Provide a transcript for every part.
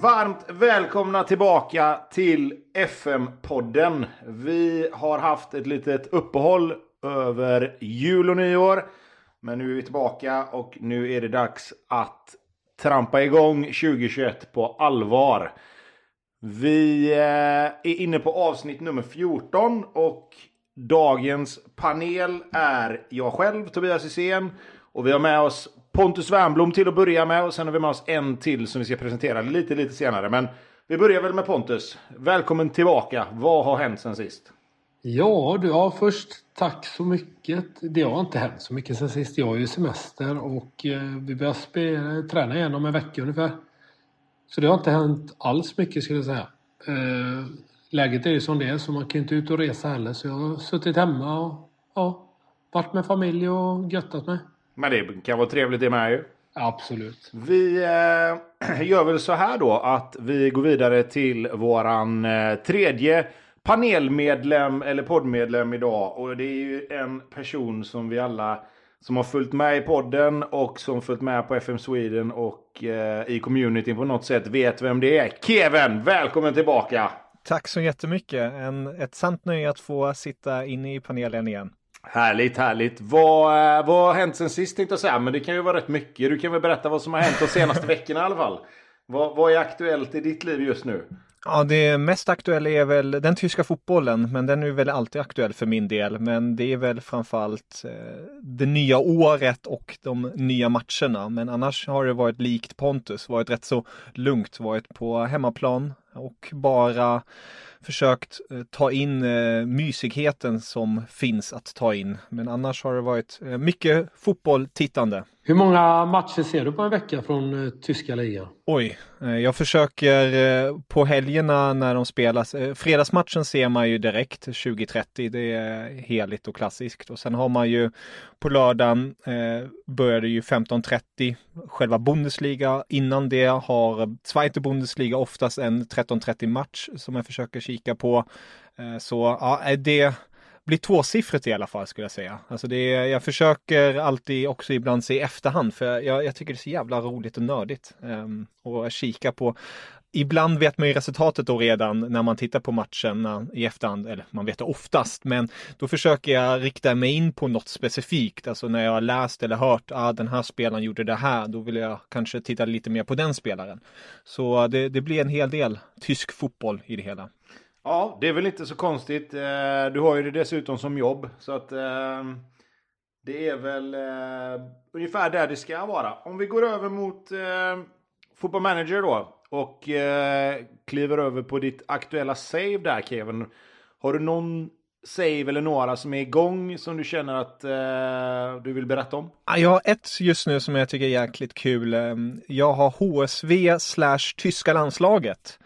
Varmt välkomna tillbaka till FM-podden. Vi har haft ett litet uppehåll över jul och nyår. Men nu är vi tillbaka och nu är det dags att trampa igång 2021 på allvar. Vi är inne på avsnitt nummer 14 och dagens panel är jag själv, Tobias Hysén. Och vi har med oss Pontus Värnblom till att börja med och sen har vi med oss en till som vi ska presentera lite senare. Men vi börjar väl med Pontus. Välkommen tillbaka. Vad har hänt sen sist? Ja, först tack så mycket. Det har inte hänt så mycket sen sist. Jag har ju semester och vi börjar träna igen om en vecka ungefär. Så det har inte hänt alls mycket skulle jag säga. Läget är ju som det är så man kan inte ut och resa heller. Så jag har suttit hemma och varit med familj och göttat mig. Men det kan vara trevligt det med ju. Absolut. Vi gör väl så här då att vi går vidare till våran tredje panelmedlem eller poddmedlem idag. Och det är ju en person som vi alla som har följt med i podden och som följt med på FM Sweden och i communityn på något sätt vet vem det är. Kevin, välkommen tillbaka! Tack så jättemycket. Ett sant nöje att få sitta inne i panelen igen. Härligt. Vad har hänt sen sist tänkte jag säga, men det kan ju vara rätt mycket. Du kan väl berätta vad som har hänt de senaste veckorna i alla fall. Vad är aktuellt i ditt liv just nu? Ja, det mest aktuella är väl den tyska fotbollen, men den är väl alltid aktuell för min del. Men det är väl framförallt det nya året och de nya matcherna. Men annars har det varit likt Pontus, varit rätt så lugnt, varit på hemmaplan och bara försökt ta in mysigheten som finns att ta in. Men annars har det varit mycket fotbolltittande. Hur många matcher ser du på en vecka från tyska ligan? Oj, jag försöker på helgerna när de spelas. Fredagsmatchen ser man ju direkt 20:30. Det är heligt och klassiskt. Och sen har man ju på lördagen börjar det ju 15:30 själva Bundesliga. Innan det har Zweite Bundesliga oftast en 13:30 match som jag försöker kika på. Så ja, det blir tvåsiffrigt i alla fall skulle jag säga. Alltså jag försöker alltid också ibland se i efterhand för jag tycker det är så jävla roligt och nördigt och kika på. Ibland vet man ju resultatet då redan när man tittar på matcherna i efterhand, eller man vet det oftast, men då försöker jag rikta mig in på något specifikt. Alltså när jag har läst eller hört att den här spelaren gjorde det här, då vill jag kanske titta lite mer på den spelaren. Så det blir en hel del tysk fotboll i det hela. Ja, det är väl inte så konstigt. Du har ju det dessutom som jobb, så att det är väl ungefär där det ska vara. Om vi går över mot Football Manager då och kliver över på ditt aktuella save där, Kevin. Har du någon save eller några som är igång som du känner att du vill berätta om? Jag har ett just nu som jag tycker är jäkligt kul. Jag har HSV/tyska landslaget.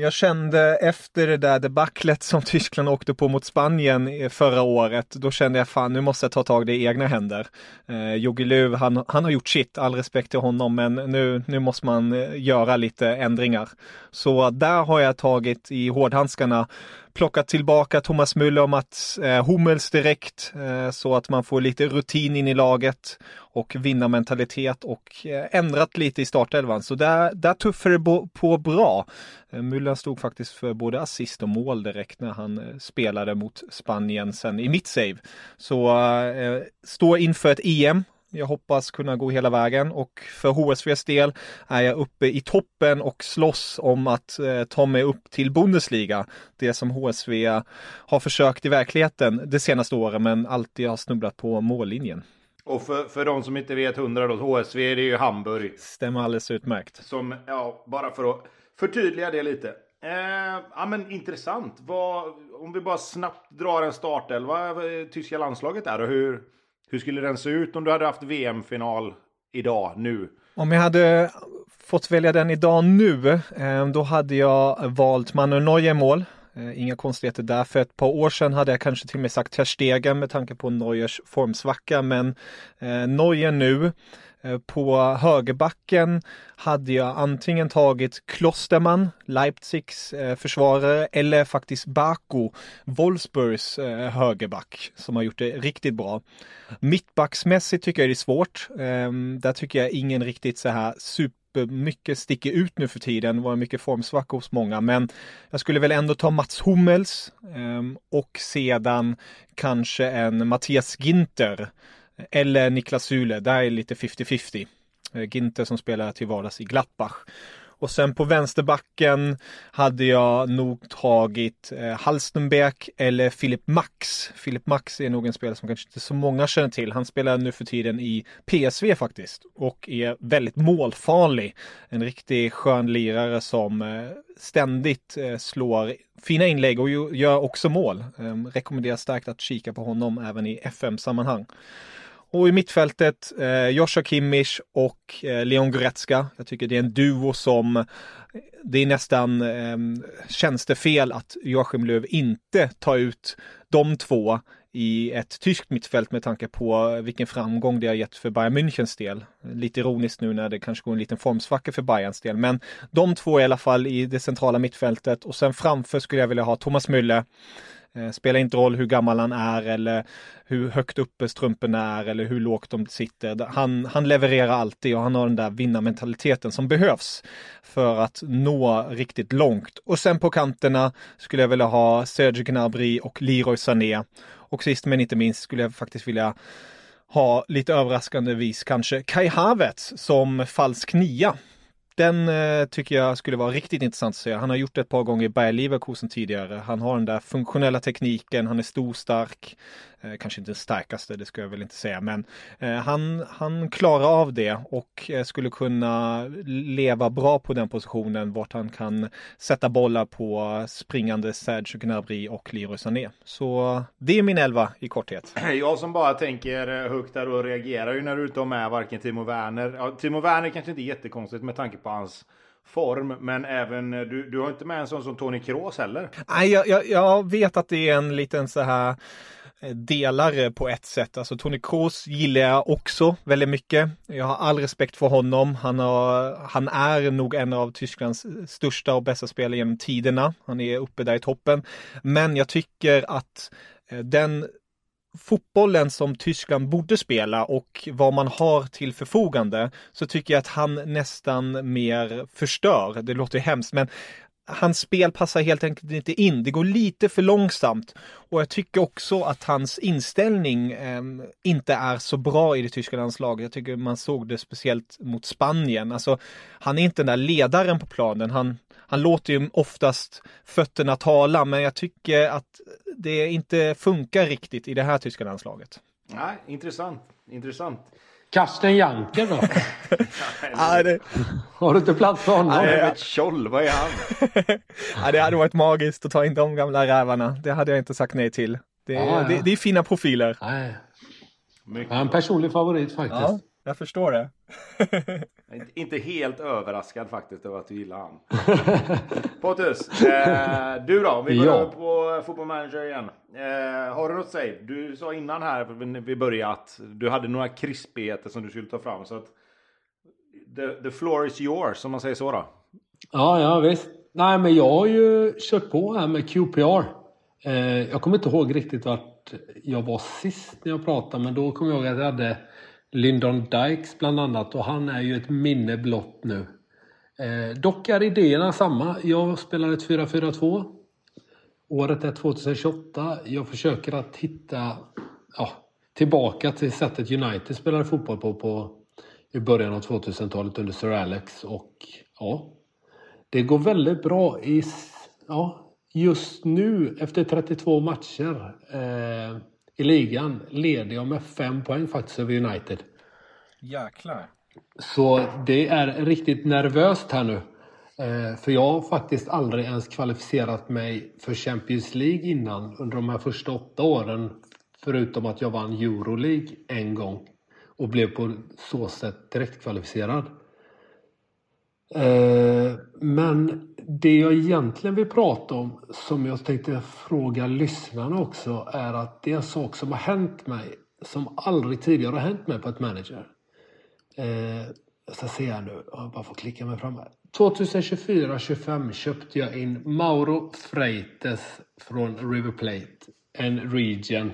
Jag kände efter det där debaclet som Tyskland åkte på mot Spanien förra året, då kände jag fan, nu måste jag ta tag i det i egna händer. Jogi Löw, han har gjort sitt, all respekt till honom, men nu måste man göra lite ändringar. Så där har jag tagit i hårdhandskarna, plockat tillbaka Thomas Müller och Mats Hummels direkt, så att man får lite rutin in i laget och vinnarmentalitet, och ändrat lite i startelvan. Så där tuffar det på bra. Müller stod faktiskt för både assist och mål direkt när han spelade mot Spanien sen i mitt save. Så står inför ett EM. Jag hoppas kunna gå hela vägen, och för HSVs del är jag uppe i toppen och slåss om att ta mig upp till Bundesliga. Det som HSV har försökt i verkligheten de senaste åren, men alltid har snubblat på mållinjen. Och för de som inte vet 100 då, HSV, det är ju Hamburg. Stämmer alldeles utmärkt. Som, ja, bara för att förtydliga det lite. Ja, men intressant. Om vi bara snabbt drar en startelva, tyska landslaget där, och hur skulle den se ut om du hade haft VM-final idag, nu? Om jag hade fått välja den idag nu, då hade jag valt Manuel Neuer i mål. Inga konstigheter där. För ett par år sedan hade jag kanske till och med sagt Ter Stegen med tanke på Neuers formsvacka. Men Neuer nu. På högerbacken hade jag antingen tagit Klosterman, Leipzigs försvarare, eller faktiskt Baku, Wolfsburgs högerback, som har gjort det riktigt bra. Mittbacksmässigt tycker jag det är svårt. Där tycker jag ingen riktigt så här mycket sticker ut nu för tiden. Det var mycket formsvacka hos många, men jag skulle väl ändå ta Mats Hummels och sedan kanske en Matthias Ginter eller Niklas Süle. Där är lite 50-50. Ginter som spelar till vardags i Gladbach. Och sen på vänsterbacken hade jag nog tagit Halstenbäck eller Filip Max. Filip Max är nog en spelare som kanske inte så många känner till. Han spelar nu för tiden i PSV faktiskt och är väldigt målfarlig. En riktig skön lirare som ständigt slår fina inlägg och gör också mål. Rekommenderar starkt att kika på honom även i FM-sammanhang. Och i mittfältet Joshua Kimmich och Leon Goretzka. Jag tycker det är en duo som det är nästan tjänstefel att Joachim Löw inte tar ut de två i ett tyskt mittfält med tanke på vilken framgång det har gett för Bayern Münchens del. Lite ironiskt nu när det kanske går en liten formsvacka för Bayerns del, men de två i alla fall i det centrala mittfältet. Och sen framför skulle jag vilja ha Thomas Müller. Spelar inte roll hur gammal han är eller hur högt uppe strumpen är eller hur lågt de sitter. Han levererar alltid och han har den där vinnarmentaliteten som behövs för att nå riktigt långt. Och sen på kanterna skulle jag vilja ha Serge Gnabry och Leroy Sané. Och sist men inte minst skulle jag faktiskt vilja ha lite överraskande vis kanske Kai Havertz som falsk nia. Den tycker jag skulle vara riktigt intressant att se. Han har gjort det ett par gånger i Bayer Leverkusen tidigare. Han har den där funktionella tekniken. Han är stor, stark. Kanske inte den starkaste, det ska jag väl inte säga. Men han klarar av det och skulle kunna leva bra på den positionen. Vart han kan sätta bollar på springande Serge Gnabry och Leroy Sané. Så det är min elva i korthet. Jag som bara tänker högt där och reagerar ju när du inte har med varken Timo Werner. Ja, Timo Werner kanske inte är jättekonstigt med tanke på hans form, men även du har inte med en sån som Toni Kroos heller. Nej, jag vet att det är en liten så här delare på ett sätt. Alltså Toni Kroos gillar jag också väldigt mycket. Jag har all respekt för honom. Han är nog en av Tysklands största och bästa spelare genom tiderna. Han är uppe där i toppen. Men jag tycker att den fotbollen som Tyskland borde spela och vad man har till förfogande, så tycker jag att han nästan mer förstör. Det låter hemskt, men hans spel passar helt enkelt inte in. Det går lite för långsamt. Och jag tycker också att hans inställning inte är så bra i det tyska landslaget. Jag tycker man såg det speciellt mot Spanien. Alltså, han är inte den där ledaren på planen. Han låter ju oftast fötterna tala, men jag tycker att det inte funkar riktigt i det här tyska landslaget. Nej, intressant. Karsten Janker då? Ja, det... Har du inte plats för honom? Ja, Tjoll, vad är han? Ja, det hade varit magiskt att ta in de gamla rävarna. Det hade jag inte sagt nej till. Det är fina profiler. Nej. Han är en personlig favorit faktiskt. Ja, jag förstår det. Inte helt överraskad faktiskt över att du gillar han. Pontus, du då? Vi går upp på Football Manager igen. Har du något att säga? Du sa innan här när vi började att du hade några krispigheter som du skulle ta fram. Så att the floor is yours, som man säger så då. Ja, visst. Nej, men jag har ju kört på här med QPR. Jag kommer inte ihåg riktigt vart jag var sist när jag pratade. Men då kommer jag ihåg att jag hade... Lyndon Dykes bland annat, och han är ju ett minne blott nu. Dock är idéerna samma. Jag spelar ett 4-4-2. Året är 2028. Jag försöker att hitta tillbaka till sättet United spelade fotboll på i början av 2000-talet under Sir Alex, och det går väldigt bra i just nu efter 32 matcher. I ligan leder jag med 5 poäng faktiskt över United. Jäklar. Så det är riktigt nervöst här nu. För jag har faktiskt aldrig ens kvalificerat mig för Champions League innan. Under de här första 8 åren. Förutom att jag vann Euro League en gång. Och blev på så sätt direkt kvalificerad. Men det jag egentligen vill prata om, som jag tänkte fråga lyssnarna också, är att det är en sak som har hänt mig som aldrig tidigare har hänt mig på ett manager. Jag ska se här nu, jag bara får klicka mig fram här. 2024-25 köpte jag in Mauro Freites från River Plate, en region,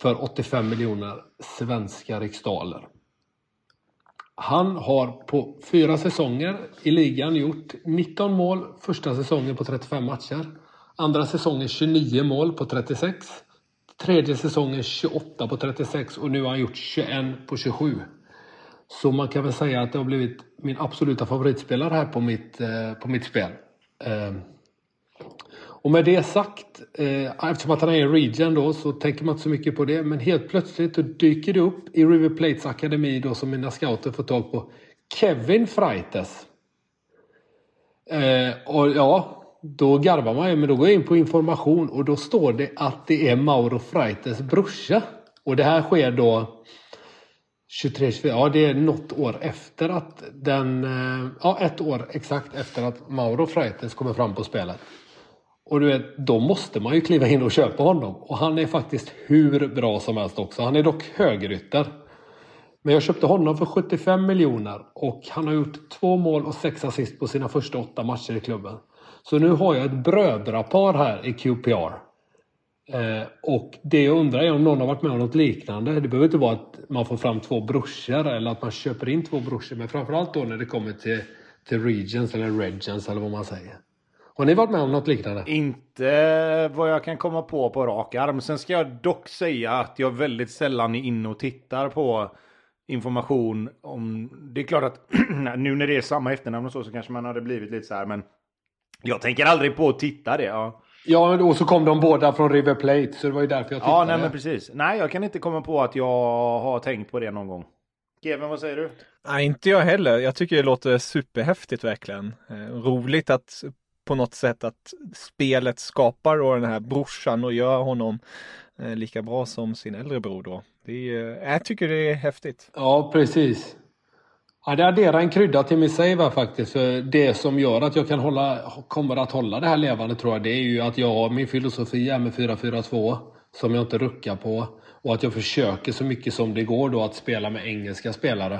för 85 miljoner svenska riksdaler. Han har på 4 säsonger i ligan gjort 19 mål. Första säsongen på 35 matcher. Andra säsongen 29 mål på 36. Tredje säsongen 28 på 36. Och nu har han gjort 21 på 27. Så man kan väl säga att det har blivit min absoluta favoritspelare här på mitt spel. Och med det sagt, eftersom att han är i region då, så tänker man inte så mycket på det. Men helt plötsligt då dyker det upp i River Plates akademi då, som mina scouter får tag på, Kevin Freites. Och då garvar man ju, men då går jag in på information och då står det att det är Mauro Freites brorsa. Och det här sker då 23-24, det är något år efter att ett år exakt efter att Mauro Freites kommer fram på spelet. Och du vet, då måste man ju kliva in och köpa honom. Och han är faktiskt hur bra som helst också. Han är dock högerytter. Men jag köpte honom för 75 miljoner. Och han har gjort 2 mål och 6 assist på sina första 8 matcher i klubben. Så nu har jag ett brödrapar här i QPR. Och det jag undrar är om någon har varit med om något liknande. Det behöver inte vara att man får fram 2 brorsor. Eller att man köper in 2 brorsor. Men framförallt då när det kommer till regions eller regions eller vad man säger. Har ni varit med om något liknande? Inte vad jag kan komma på rak arm. Sen ska jag dock säga att jag väldigt sällan är inne och tittar på information om... Det är klart att nu när det är samma efternamn och så kanske man hade blivit lite så här. Men jag tänker aldrig på att titta det. Ja, och så kom de båda från River Plate, så det var ju därför jag tittade. Ja, nej men precis. Nej, jag kan inte komma på att jag har tänkt på det någon gång. Kevin, vad säger du? Nej, inte jag heller. Jag tycker det låter superhäftigt verkligen. Roligt att... på något sätt att spelet skapar då den här brorsan och gör honom lika bra som sin äldre bror då. Jag tycker det är häftigt. Ja, precis. Ja, det adderar en krydda till min save här faktiskt. För det som gör att jag kan kommer att hålla det här levande, tror jag, det är ju att jag har min filosofi här med 4-4-2 som jag inte ruckar på. Och att jag försöker så mycket som det går då att spela med engelska spelare.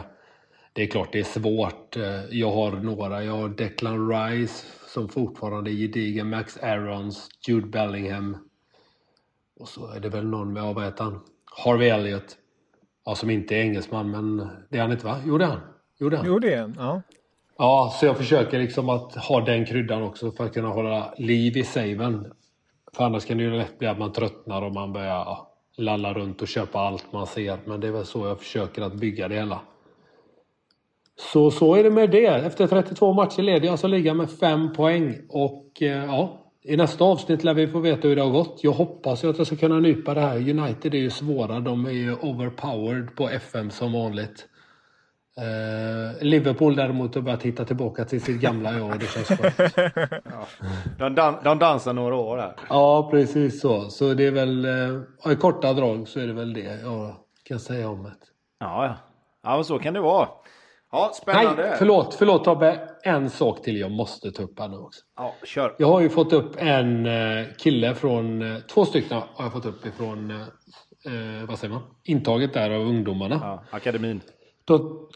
Det är klart det är svårt. Jag har Declan Rice som fortfarande är gedigen, Max Aarons, Jude Bellingham, och så är det väl någon med avvätan, Harvey Elliott, som inte är engelsman, men det är han inte va? Jo det är han. Ja, så jag försöker liksom att ha den kryddan också för att kunna hålla liv i saven, för annars kan det ju lätt bli att man tröttnar och man börjar lalla runt och köpa allt man ser, men det är väl så jag försöker att bygga det hela. Så är det med det. Efter 32 matcher leder jag så ligger med 5 poäng. Och I nästa avsnitt lär vi få veta hur det har gått. Jag hoppas ju att jag ska kunna nypa det här. United är ju svåra. De är ju overpowered på FM som vanligt. Liverpool däremot har börjat hitta tillbaka till sitt gamla år. Det känns skönt. Ja. De dansar några år här. Ja, precis så. Så det är väl, i korta drag så är det väl det jag kan säga om det. Ja, så kan det vara. Ja, spännande. Nej, förlåt Tobbe. En sak till jag måste ta upp här nu också. Ja, kör. Jag har ju fått upp en kille från, två stycken har jag fått upp ifrån, vad säger man? Intaget där av ungdomarna. Ja, akademin.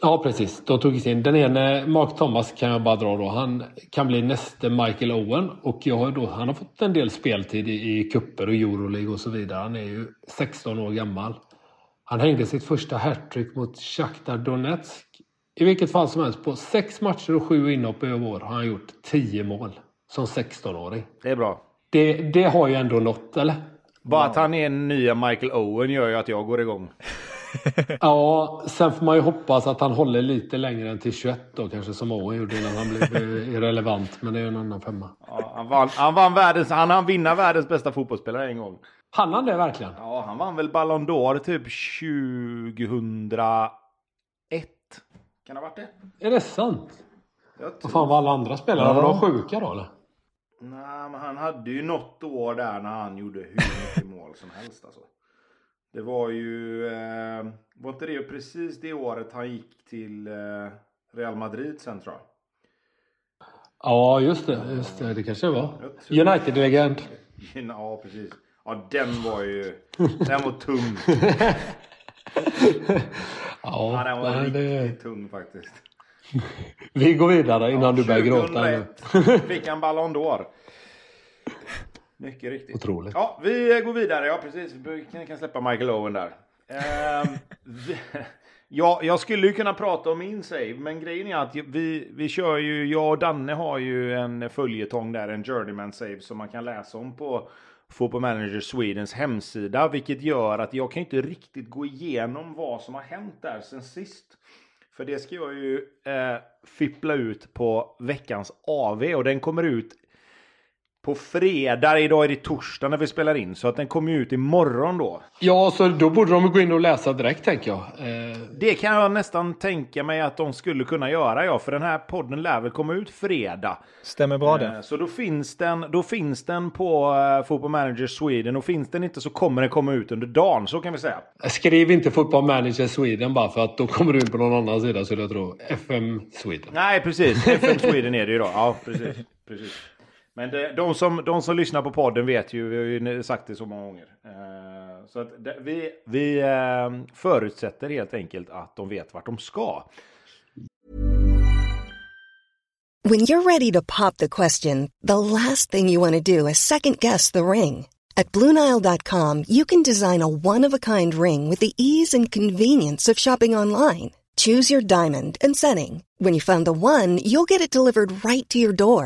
Ja, precis. De tog sig in. Den ene, Mark Thomas kan jag bara dra då. Han kan bli nästa Michael Owen. Och han har fått en del speltid i kupper och Euroleague och så vidare. Han är ju 16 år gammal. Han hängde sitt första hattrick mot Shakhtar Donetsk. I vilket fall som helst, på 6 matcher och 7 inhopp över år har han gjort 10 mål som 16-åring. Det är bra. Det har ju ändå nått, eller? Bara att han är en nya Michael Owen gör ju att jag går igång. Ja, sen får man ju hoppas att han håller lite längre än till 21 då, kanske som Owen gjorde innan han blev irrelevant, men det är en annan femma. Ja, han vinner världens bästa fotbollsspelare en gång. Han vann det verkligen? Ja, han vann väl Ballon d'Or typ 2001. Kan det ha varit det? Är det sant? Vad fan var alla andra spelare? Var de sjuka då eller? Nej, men han hade ju något år där när han gjorde hur mycket mål som helst alltså. Det var ju... var inte det ju precis det året han gick till Real Madrid sen tror jag? Ja, just det. Det kanske var. United-legend. Ja, precis. Ja, den var ju... den var tung. Ja, den var riktigt tung faktiskt. Vi går vidare innan du börjar gråta. Fick en Ballon d'Or. Mycket riktigt. Otroligt. Ja, vi går vidare. Ja, precis. Vi kan släppa Michael Owen där. Jag skulle ju kunna prata om min save, men grejen är att vi kör ju... Jag och Danne har ju en följetong där, en Journeyman save som man kan läsa om på Football Manager Swedens hemsida, vilket gör att jag kan inte riktigt gå igenom vad som har hänt där sen sist. För det ska jag ju fippla ut på veckans AV, och den kommer ut på fredag. Idag är det torsdag när vi spelar in, så att den kommer ut imorgon då. Ja, så då borde de gå in och läsa direkt, tänker jag. Det kan jag nästan tänka mig att de skulle kunna göra, ja. För den här podden lär väl komma ut fredag. Stämmer bra det. Så då finns den på Football Manager Sweden. Och finns den inte så kommer den komma ut under dagen, så kan vi säga. Skriv inte Football Manager Sweden bara för att då kommer du in på någon annan sida, så jag tror FM Sweden. Nej, precis. FM Sweden är det ju då. Ja, precis. Men de som lyssnar på podden vet ju, vi har ju sagt det så många gånger. Så att vi förutsätter helt enkelt att de vet vart de ska. When you're ready to pop the question, the last thing you want to do is second guess the ring. At BlueNile.com you can design a one-of-a-kind ring with the ease and convenience of shopping online. Choose your diamond and setting. When you find the one, you'll get it delivered right to your door.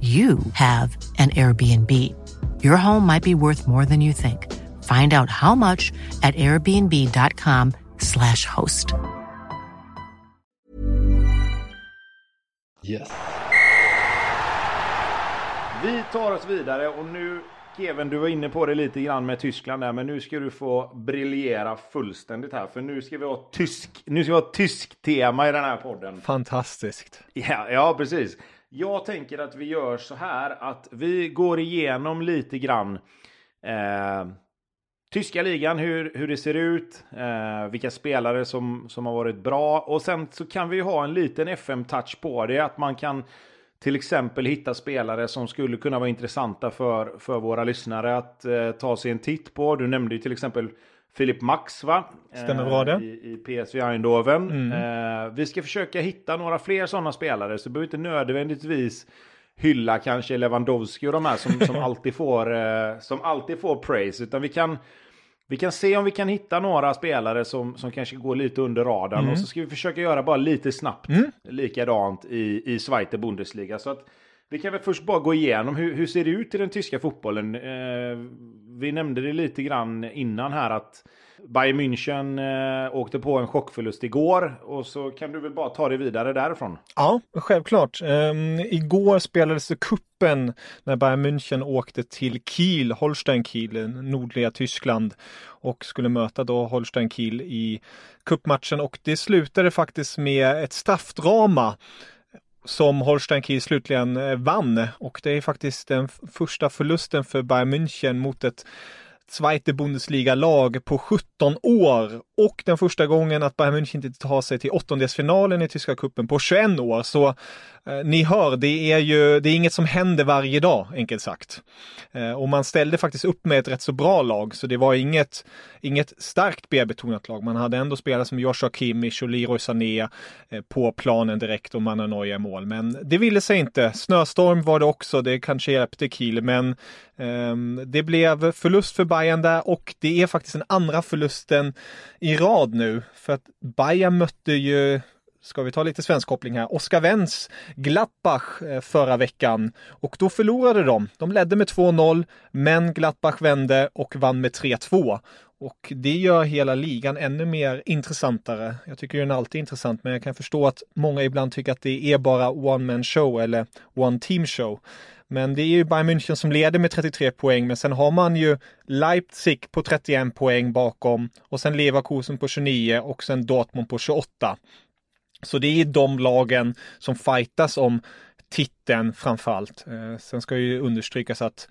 you have an Airbnb. Your home might be worth more than you think. Find out how much at airbnb.com/host. Yes. Vi tar oss vidare och nu, Kevin, du var inne på det lite grann med Tyskland där, men nu ska du få briljera fullständigt här, för nu ska vi ha tysk tema i den här podden. Fantastiskt. Ja, precis. Jag tänker att vi gör så här att vi går igenom lite grann tyska ligan, hur det ser ut, vilka spelare som har varit bra, och sen så kan vi ha en liten FM-touch på det, att man kan till exempel hitta spelare som skulle kunna vara intressanta för våra lyssnare att ta sig en titt på. Du nämnde ju till exempel Filip Max, va? Stämmer bra det. I PSV Eindhoven. Vi ska försöka hitta några fler sådana spelare, så behöver inte nödvändigtvis hylla kanske Lewandowski och de här som alltid får praise, utan vi kan se om vi kan hitta några spelare som kanske går lite under radarn, och så ska vi försöka göra bara lite snabbt likadant i Zweite Bundesliga, så att vi kan väl först bara gå igenom hur ser det ut i den tyska fotbollen. Vi nämnde det lite grann innan här att Bayern München åkte på en chockförlust igår, och så kan du väl bara ta dig vidare därifrån. Ja, självklart. Igår spelades kuppen när Bayern München åkte till Kiel, Holstein-Kiel, nordliga Tyskland, och skulle möta då Holstein-Kiel i kuppmatchen, och det slutade faktiskt med ett straffdrama som Holstein Kiel slutligen vann, och det är faktiskt den första förlusten för Bayern München mot ett Zweite Bundesliga-lag på 17 år, och den första gången att Bayern München inte tar sig till åttondelsfinalen i tyska cupen på 21 år. Så ni hör, det är inget som händer varje dag, enkelt sagt. Och man ställde faktiskt upp med ett rätt så bra lag, så det var inget starkt B-betonat lag. Man hade ändå spelare som Joshua Kimmich och Leroy Sané på planen direkt, och man har några mål. Men det ville sig inte. Snöstorm var det också, det kanske hjälpte Kiel, men det blev förlust för Bayern där, och det är faktiskt den andra förlusten i rad nu, för att Bayern mötte ju, ska vi ta lite svensk koppling här, Oskar Wendt Gladbach förra veckan, och då förlorade de. De ledde med 2-0, men Gladbach vände och vann med 3-2, och det gör hela ligan ännu mer intressantare. Jag tycker den är alltid intressant, men jag kan förstå att många ibland tycker att det är bara one-man show eller one-team show. Men det är ju Bayern München som leder med 33 poäng, men sen har man ju Leipzig på 31 poäng bakom, och sen Leverkusen på 29, och sen Dortmund på 28. Så det är de lagen som fightas om titeln framförallt. Sen ska ju understrykas att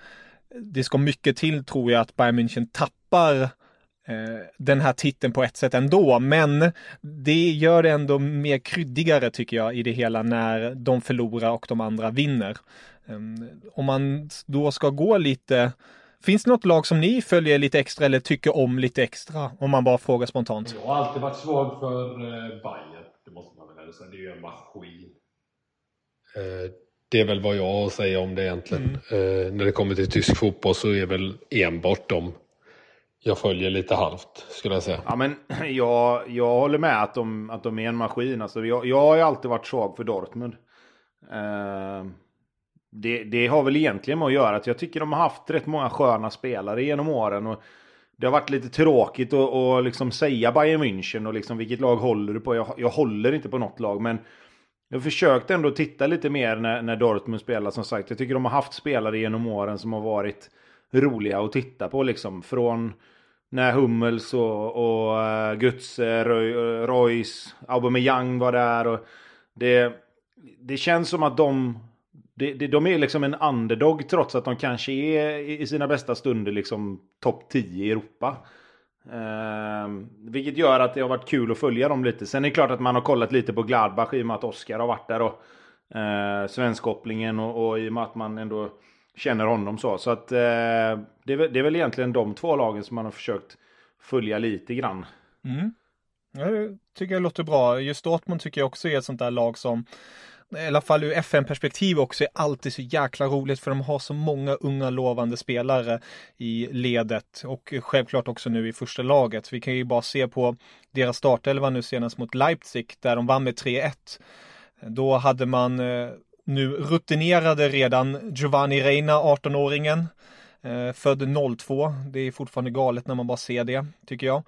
det ska mycket till, tror jag, att Bayern München tappar den här titeln på ett sätt ändå, men det gör det ändå mer kryddigare, tycker jag, i det hela, när de förlorar och de andra vinner. Om man då ska gå lite, finns det något lag som ni följer lite extra eller tycker om lite extra, om man bara frågar spontant? Jag har alltid varit svag för Bayern, det måste man väl säga, det är ju en maskin. Det är väl vad jag säger om det egentligen. När det kommer till tysk fotboll så är väl enbart dem jag följer lite halvt, skulle jag säga. Ja, men jag håller med att de är en maskin. Alltså, jag har ju alltid varit svag för Dortmund. Det har väl egentligen med att göra att jag tycker de har haft rätt många sköna spelare genom åren, och det har varit lite tråkigt att liksom säga Bayern München och liksom, vilket lag håller du på? Jag håller inte på något lag, men jag försökte ändå titta lite mer när Dortmund spelar, som sagt. Jag tycker de har haft spelare genom åren som har varit roliga att titta på, liksom från när Hummels och Guts, Royce, Aubameyang var där, och det känns som att de är liksom en underdog, trots att de kanske är i sina bästa stunder liksom topp 10 i Europa. Vilket gör att det har varit kul att följa dem lite. Sen är det klart att man har kollat lite på Gladbach i och med att Oskar har varit där, och svenskopplingen, och i och med att man ändå känner honom så. Så att det är väl egentligen de två lagen som man har försökt följa lite grann. Mm. Jag tycker det låter bra. Just Dortmund tycker jag också är ett sånt där lag som i alla fall ur FN-perspektiv också är alltid så jäkla roligt, för de har så många unga lovande spelare i ledet och självklart också nu i första laget. Vi kan ju bara se på deras startelva nu senast mot Leipzig där de vann med 3-1. Då hade man nu rutinerade redan Giovanni Reina, 18-åringen, född 02. Det är fortfarande galet när man bara ser det, tycker jag.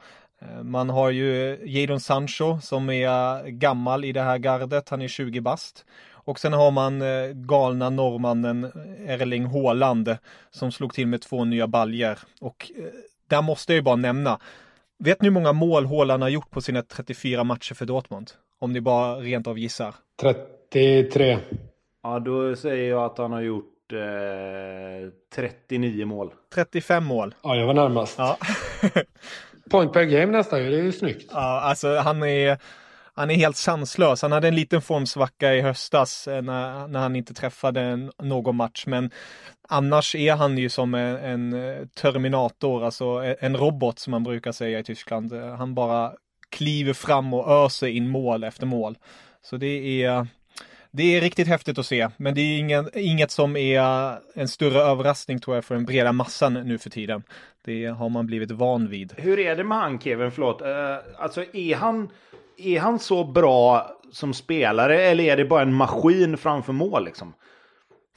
Man har ju Jadon Sancho som är gammal i det här gardet, han är 20 bast. Och sen har man galna norrmannen Erling Haaland som slog till med 2 nya baljer. Och där måste jag ju bara nämna, vet ni hur många mål Haaland har gjort på sina 34 matcher för Dortmund? Om ni bara rent av gissar. 33. Ja, då säger jag att han har gjort 39 mål. 35 mål. Ja, jag var närmast. Ja. Point per game nästan, det är ju snyggt. Ja, alltså han är helt sanslös. Han hade en liten formsvacka i höstas när han inte träffade någon match. Men annars är han ju som en terminator, alltså en robot som man brukar säga i Tyskland. Han bara kliver fram och öser in mål efter mål. Så det är riktigt häftigt att se. Men det är inget som är en större överraskning tror jag för den breda massan nu för tiden. Det har man blivit van vid. Hur är det med han, Kevin? Förlåt. Alltså är han så bra som spelare eller är det bara en maskin framför mål liksom?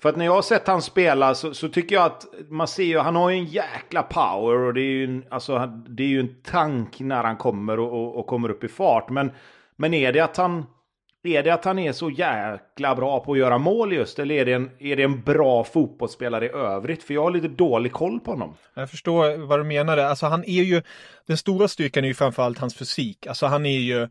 För att när jag har sett han spela så tycker jag att man ser ju, han har ju en jäkla power och det är ju en tank när han kommer och kommer upp i fart. Men är det att han är så jäkla bra på att göra mål just, eller är det en bra fotbollsspelare i övrigt? För jag har lite dålig koll på honom. Jag förstår vad du menar. Alltså han är ju, den stora styrkan är ju framförallt hans fysik. Alltså han är ju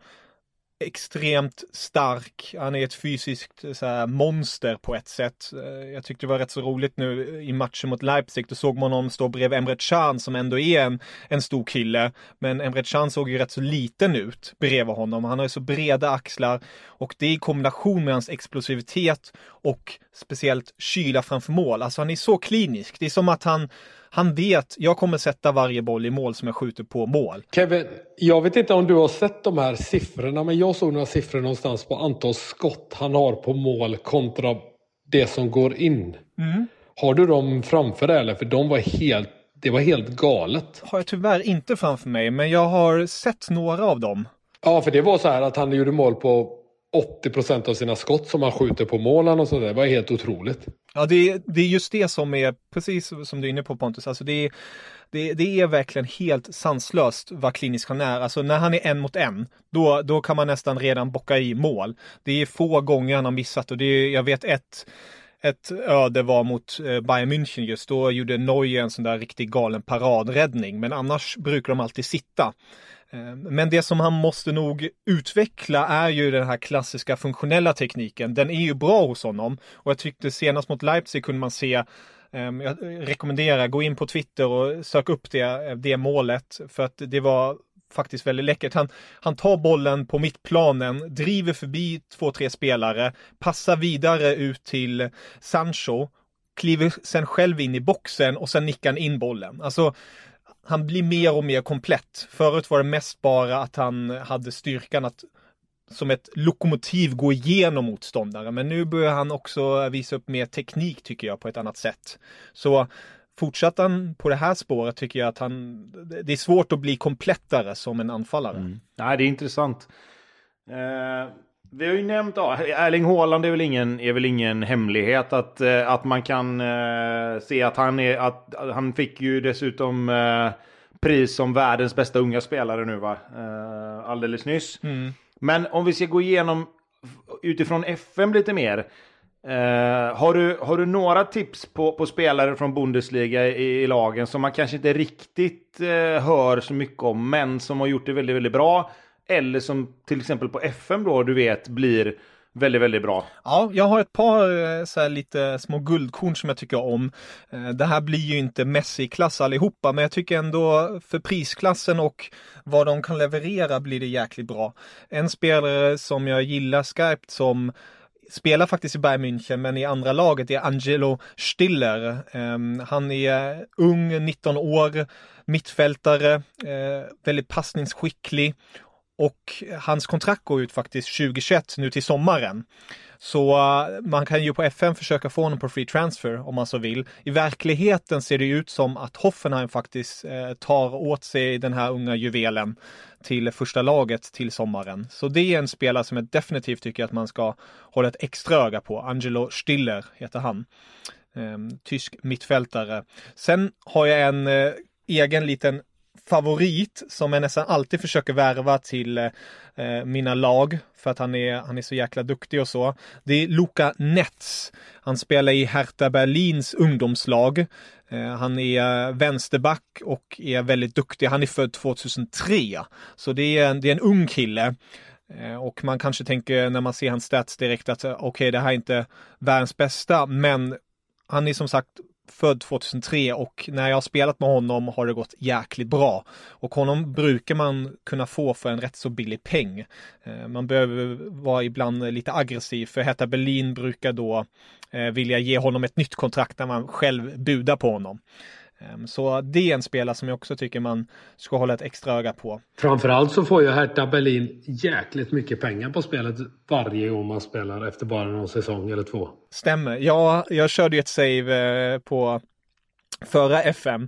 extremt stark. Han är ett fysiskt så här, monster på ett sätt. Jag tyckte det var rätt så roligt nu i matchen mot Leipzig. Då såg man honom stå bredvid Emre Can som ändå är en stor kille. Men Emre Can såg ju rätt så liten ut bredvid honom. Han har ju så breda axlar och det är i kombination med hans explosivitet och speciellt kyla framför mål. Alltså han är så klinisk. Det är som att han vet, jag kommer sätta varje boll i mål som jag skjuter på mål. Kevin, jag vet inte om du har sett de här siffrorna, men jag såg några siffror någonstans på antal skott han har på mål kontra det som går in. Mm. Har du dem framför dig eller? För det var helt galet. Har jag tyvärr inte framför mig, men jag har sett några av dem. Ja, för det var så här att han gjorde mål på 80% av sina skott som han skjuter på målen och sådär. Det var helt otroligt. Ja, det är just det som är, precis som du är inne på Pontus, alltså det är verkligen helt sanslöst vad klinisk han är. Alltså när han är 1 mot 1, då kan man nästan redan bocka i mål. Det är få gånger han har missat och det är, jag vet ett öde var mot Bayern München just. Då gjorde Neuer en sån där riktigt galen paradräddning, men annars brukar de alltid sitta. Men det som han måste nog utveckla är ju den här klassiska funktionella tekniken. Den är ju bra hos honom och jag tyckte senast mot Leipzig kunde man se, jag rekommenderar gå in på Twitter och sök upp det målet för att det var faktiskt väldigt läckert. Han tar bollen på mittplanen, driver förbi 2-3 spelare, passar vidare ut till Sancho, kliver sen själv in i boxen och sen nickar han in bollen. Alltså han blir mer och mer komplett. Förut var det mest bara att han hade styrkan att som ett lokomotiv gå igenom motståndare. Men nu börjar han också visa upp mer teknik tycker jag på ett annat sätt. Så fortsätter han på det här spåret tycker jag att det är svårt att bli komplettare som en anfallare. Mm. Nej, det är intressant. Vi har ju nämnt Erling Haaland, är väl ingen hemlighet att man kan se att han fick ju dessutom pris som världens bästa unga spelare nu va, alldeles nyss. Mm. Men om vi ska gå igenom utifrån FM lite mer, har du några tips på spelare från Bundesliga i lagen som man kanske inte riktigt hör så mycket om men som har gjort det väldigt väldigt bra? Eller som till exempel på FM då, du vet, blir väldigt, väldigt bra. Ja, jag har ett par så här, lite små guldkorn som jag tycker om. Det här blir ju inte Messi-klass allihopa, men jag tycker ändå för prisklassen och vad de kan leverera blir det jäkligt bra. En spelare som jag gillar skarpt som spelar faktiskt i Bayern München, men i andra laget är Angelo Stiller. Han är ung, 19 år, mittfältare, väldigt passningsskicklig. Och hans kontrakt går ut faktiskt 2021 nu till sommaren. Så man kan ju på FM försöka få honom på free transfer om man så vill. I verkligheten ser det ut som att Hoffenheim faktiskt tar åt sig den här unga juvelen till första laget till sommaren. Så det är en spelare som jag definitivt tycker att man ska hålla ett extra öga på. Angelo Stiller heter han. Tysk mittfältare. Sen har jag en egen liten favorit som jag nästan alltid försöker värva till mina lag för att han är så jäkla duktig och så. Det är Luka Netz. Han spelar i Hertha Berlins ungdomslag. Han är vänsterback och är väldigt duktig. Han är född 2003. Så det är en ung kille. Och man kanske tänker när man ser hans stats direkt att okej, det här är inte världens bästa, men han är som sagt född 2003 och när jag har spelat med honom har det gått jäkligt bra. Och honom brukar man kunna få för en rätt så billig peng. Man behöver vara ibland lite aggressiv för Hertha Berlin brukar då vilja ge honom ett nytt kontrakt när man själv budar på honom. Så det är en spelare som jag också tycker man ska hålla ett extra öga på. Framförallt så får ju Hertha Berlin jäkligt mycket pengar på spelet varje år man spelar efter bara någon säsong eller två. Stämmer. Jag körde ju ett save på förra FM.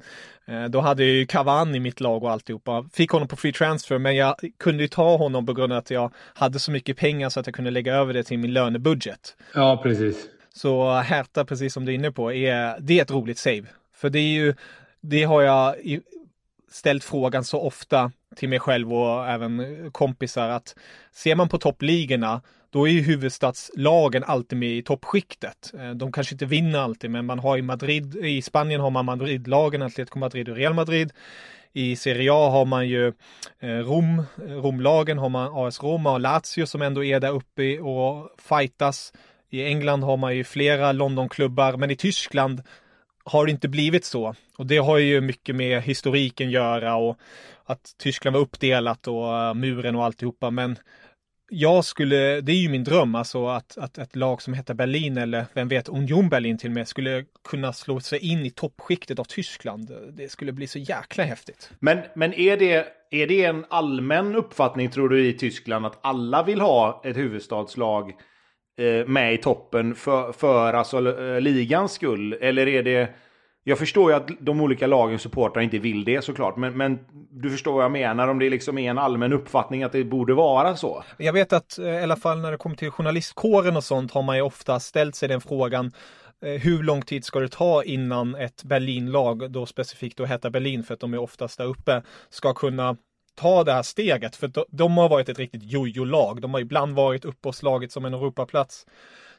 Då hade jag ju Cavani i mitt lag och alltihopa. Fick honom på free transfer, men jag kunde ju ta honom på grund av att jag hade så mycket pengar så att jag kunde lägga över det till min lönebudget. Ja, precis. Så Hertha, precis som du är inne på, det är ett roligt save. För det har jag ställt frågan så ofta till mig själv och även kompisar att ser man på toppligorna då är ju huvudstadslagen alltid med i toppskiktet. De kanske inte vinner alltid, men man har i Spanien har man Madridlagen, Atletico Madrid och Real Madrid. I Serie A har man ju Romlagen, har man AS Roma och Lazio som ändå är där uppe och fightas. I England har man ju flera Londonklubbar, men i Tyskland har det inte blivit så. Och det har ju mycket med historiken att göra och att Tyskland var uppdelat och muren och alltihopa. Men det är ju min dröm alltså att ett lag som heter Berlin eller vem vet Union Berlin till och med skulle kunna slå sig in i toppskiktet av Tyskland. Det skulle bli så jäkla häftigt. Men är det en allmän uppfattning tror du i Tyskland att alla vill ha ett huvudstadslag med i toppen för alltså ligans skull? Eller är det... Jag förstår ju att de olika lagen supportar inte vill det såklart, men du förstår vad jag menar om det liksom är en allmän uppfattning att det borde vara så. Jag vet att i alla fall när det kommer till journalistkåren och sånt har man ju ofta ställt sig den frågan hur lång tid ska det ta innan ett Berlinlag, då specifikt då Hertha Berlin för att de är oftast där uppe, ska kunna ta det här steget, för de har varit ett riktigt jojo-lag. De har ibland varit uppe och slagit som en Europaplats.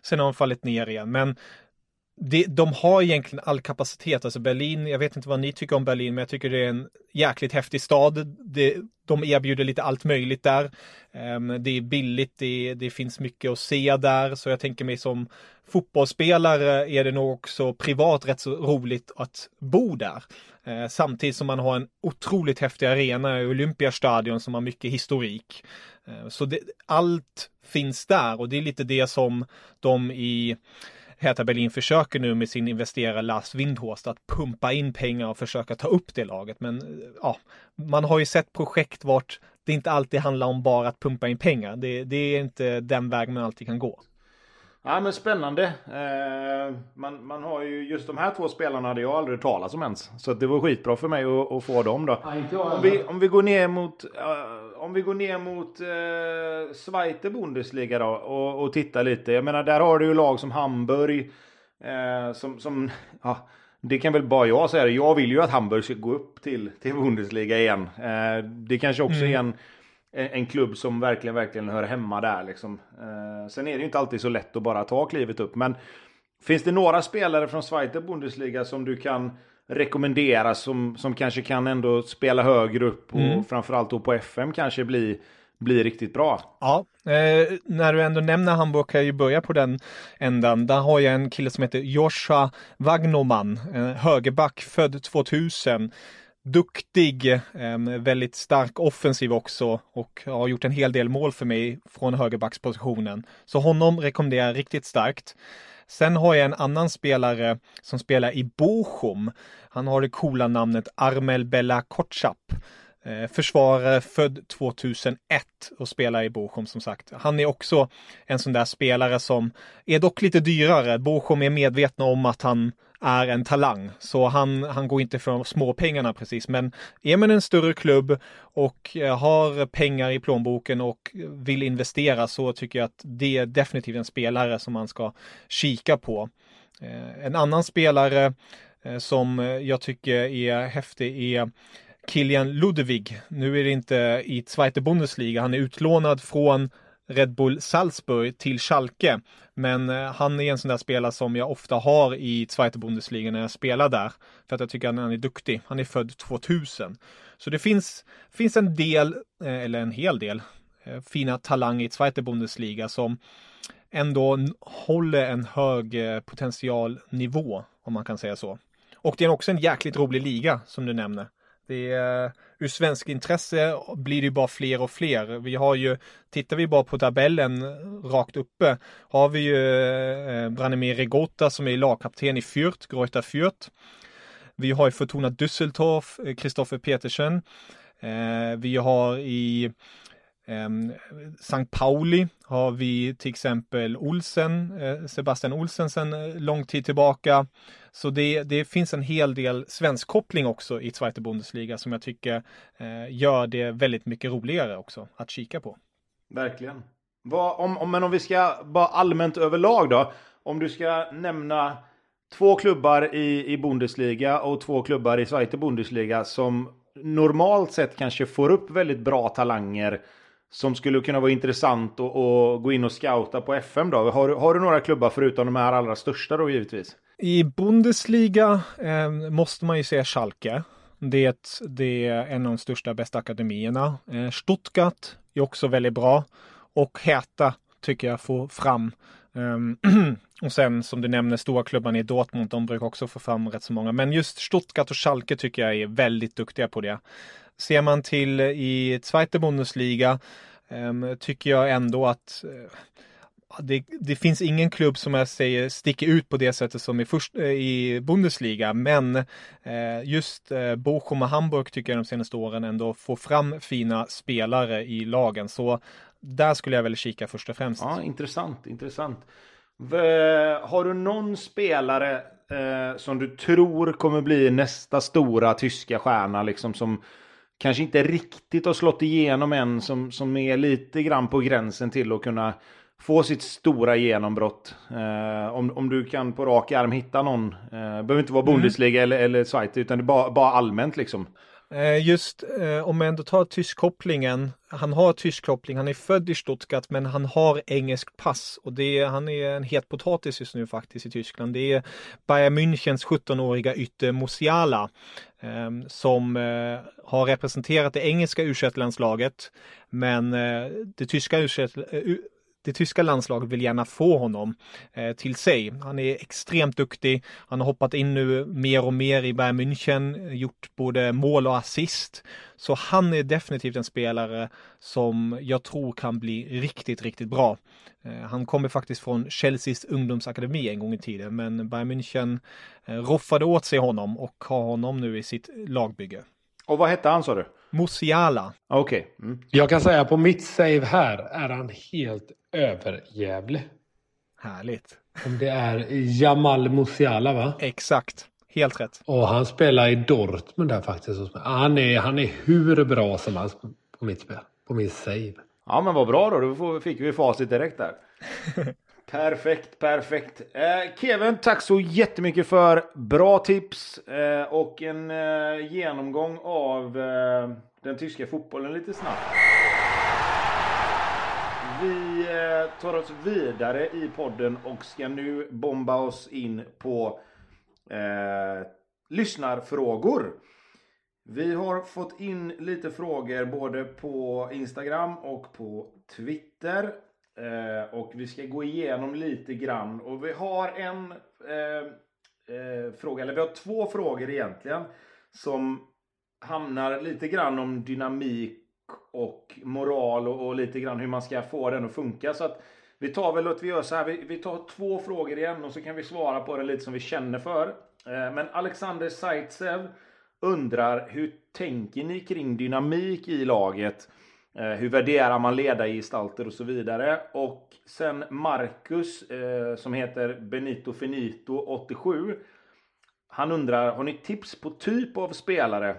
Sen har de fallit ner igen. Men de har egentligen all kapacitet. Alltså Berlin, jag vet inte vad ni tycker om Berlin, men jag tycker det är en jäkligt häftig stad. De erbjuder lite allt möjligt där. Det är billigt, det finns mycket att se där. Så jag tänker mig som fotbollsspelare är det nog också privat rätt så roligt att bo där. Samtidigt som man har en otroligt häftig arena i Olympiastadion som har mycket historik. Så allt finns där och det är lite det som de i Hertha Berlin försöker nu med sin investerare Lars Windhorst att pumpa in pengar och försöka ta upp det laget. Men ja, man har ju sett projekt vart det inte alltid handlar om bara att pumpa in pengar. Det är inte den väg man alltid kan gå. Ja, men spännande. Man har ju just de här två spelarna hade jag aldrig talat om ens. Så det var skitbra för mig att få dem då. Om vi går ner mot Zweite Bundesliga då och tittar lite. Jag menar där har du ju lag som Hamburg som ja, det kan väl bara jag säga. Jag vill ju att Hamburg ska gå upp till Bundesliga igen. Det kanske också är en klubb som verkligen hör hemma där liksom. Sen är det ju inte alltid så lätt att bara ta klivet upp, men finns det några spelare från Zweite Bundesliga som du kan rekommendera som kanske kan ändå spela högre upp och framförallt då på FM kanske bli riktigt bra? Ja, när du ändå nämner Hamburg kan jag ju börja på den ändan. Där har jag en kille som heter Joshua Wagnermann, högerback, född 2000. duktig, väldigt stark offensiv också och har gjort en hel del mål för mig från högerbackspositionen. Så honom rekommenderar jag riktigt starkt. Sen har jag en annan spelare som spelar i Bochum. Han har det coola namnet Armel Bella Kotschap. Försvarare född 2001 och spelar i Bochum som sagt. Han är också en sån där spelare som är dock lite dyrare. Bochum är medvetna om att han är en talang. Så han går inte för småpengarna precis. Men är man en större klubb och har pengar i plånboken och vill investera, så tycker jag att det är definitivt en spelare som man ska kika på. En annan spelare som jag tycker är häftig är Kilian Ludwig. Nu är det inte i Zweite Bundesliga. Han är utlånad från Red Bull Salzburg till Schalke. Men han är en sån där spelare som jag ofta har i Zweite Bundesliga när jag spelar där. För att jag tycker att han är duktig. Han är född 2000. Så det finns en del, eller en hel del, fina talanger i Zweite Bundesliga som ändå håller en hög potentialnivå, om man kan säga så. Och det är också en jäkligt rolig liga, som du nämner. Det är, ur svensk intresse blir det ju bara fler och fler. Tittar vi bara på tabellen rakt uppe, har vi ju Branimir Régota som är lagkapten i Fürth, Greuther Fürth. Vi har i Fortuna Düsseldorf Kristoffer Petersen. Vi har i St. Pauli har vi till exempel Olsen, Sebastian Olsen sedan lång tid tillbaka. Så det finns en hel del svensk koppling också i Zweite Bundesliga som jag tycker gör det väldigt mycket roligare också att kika på. Verkligen. Men om vi ska bara allmänt överlag då, om du ska nämna två klubbar i Bundesliga och två klubbar i Zweite Bundesliga som normalt sett kanske får upp väldigt bra talanger som skulle kunna vara intressant att gå in och scouta på FM då. Har du några klubbar förutom de här allra största då givetvis? I Bundesliga måste man ju säga Schalke. Det är en av de största bästa akademierna. Stuttgart är också väldigt bra. Och Hertha tycker jag får fram. Och sen som du nämner, stora klubbarna i Dortmund, de brukar också få fram rätt så många. Men just Stuttgart och Schalke tycker jag är väldigt duktiga på det. Ser man till i Zweite Bundesliga tycker jag ändå att det finns ingen klubb som jag säger sticker ut på det sättet som i Bundesliga. Men just Bochum och Hamburg tycker jag de senaste åren ändå får fram fina spelare i lagen. Så där skulle jag väl kika först och främst. Ja, intressant. Har du någon spelare som du tror kommer bli nästa stora tyska stjärna liksom, som kanske inte riktigt har slått igenom än, som är lite grann på gränsen till att kunna få sitt stora genombrott? Om du kan på rak arm hitta någon, behöver inte vara Bundesliga eller Zweite, utan det är bara allmänt liksom. Just om man ändå tar tyskkopplingen, han har tyskkoppling, han är född i Stuttgart men han har engelsk pass och han är en het potatis just nu faktiskt i Tyskland. Det är Bayern Münchens 17-åriga ytter Musiala som har representerat det engelska U21-landslaget, men det tyska det tyska landslaget vill gärna få honom till sig. Han är extremt duktig. Han har hoppat in nu mer och mer i Bayern München. Gjort både mål och assist. Så han är definitivt en spelare som jag tror kan bli riktigt, riktigt bra. Han kommer faktiskt från Chelseas ungdomsakademi en gång i tiden. Men Bayern München roffade åt sig honom och har honom nu i sitt lagbygge. Och vad hette han, sa du? Musiala. Okej. Okay. Mm. Jag kan säga på mitt save här är han helt överjävlig. Härligt. Om det är Jamal Musiala, va? Exakt. Helt rätt. Och han spelar i Dortmund där faktiskt. Han är hur bra som helst på mitt save. Ja, men vad bra då. Då fick vi facit direkt där. Perfekt. Kevin, tack så jättemycket för bra tips och en genomgång av den tyska fotbollen lite snabbt. Vi tar oss vidare i podden och ska nu bomba oss in på lyssnarfrågor. Vi har fått in lite frågor både på Instagram och på Twitter. Och vi ska gå igenom lite grann. Och vi har en fråga, eller vi har två frågor egentligen som hamnar lite grann om dynamik och moral och lite grann hur man ska få den att funka. Så att vi tar väl att vi gör så här. Vi tar två frågor igen och så kan vi svara på det lite som vi känner för. Men Alexander Saitsev undrar, hur tänker ni kring dynamik i laget? Hur värderar man ledargestalter och så vidare? Och sen Marcus som heter Benito Finito 87. Han undrar, har ni tips på typ av spelare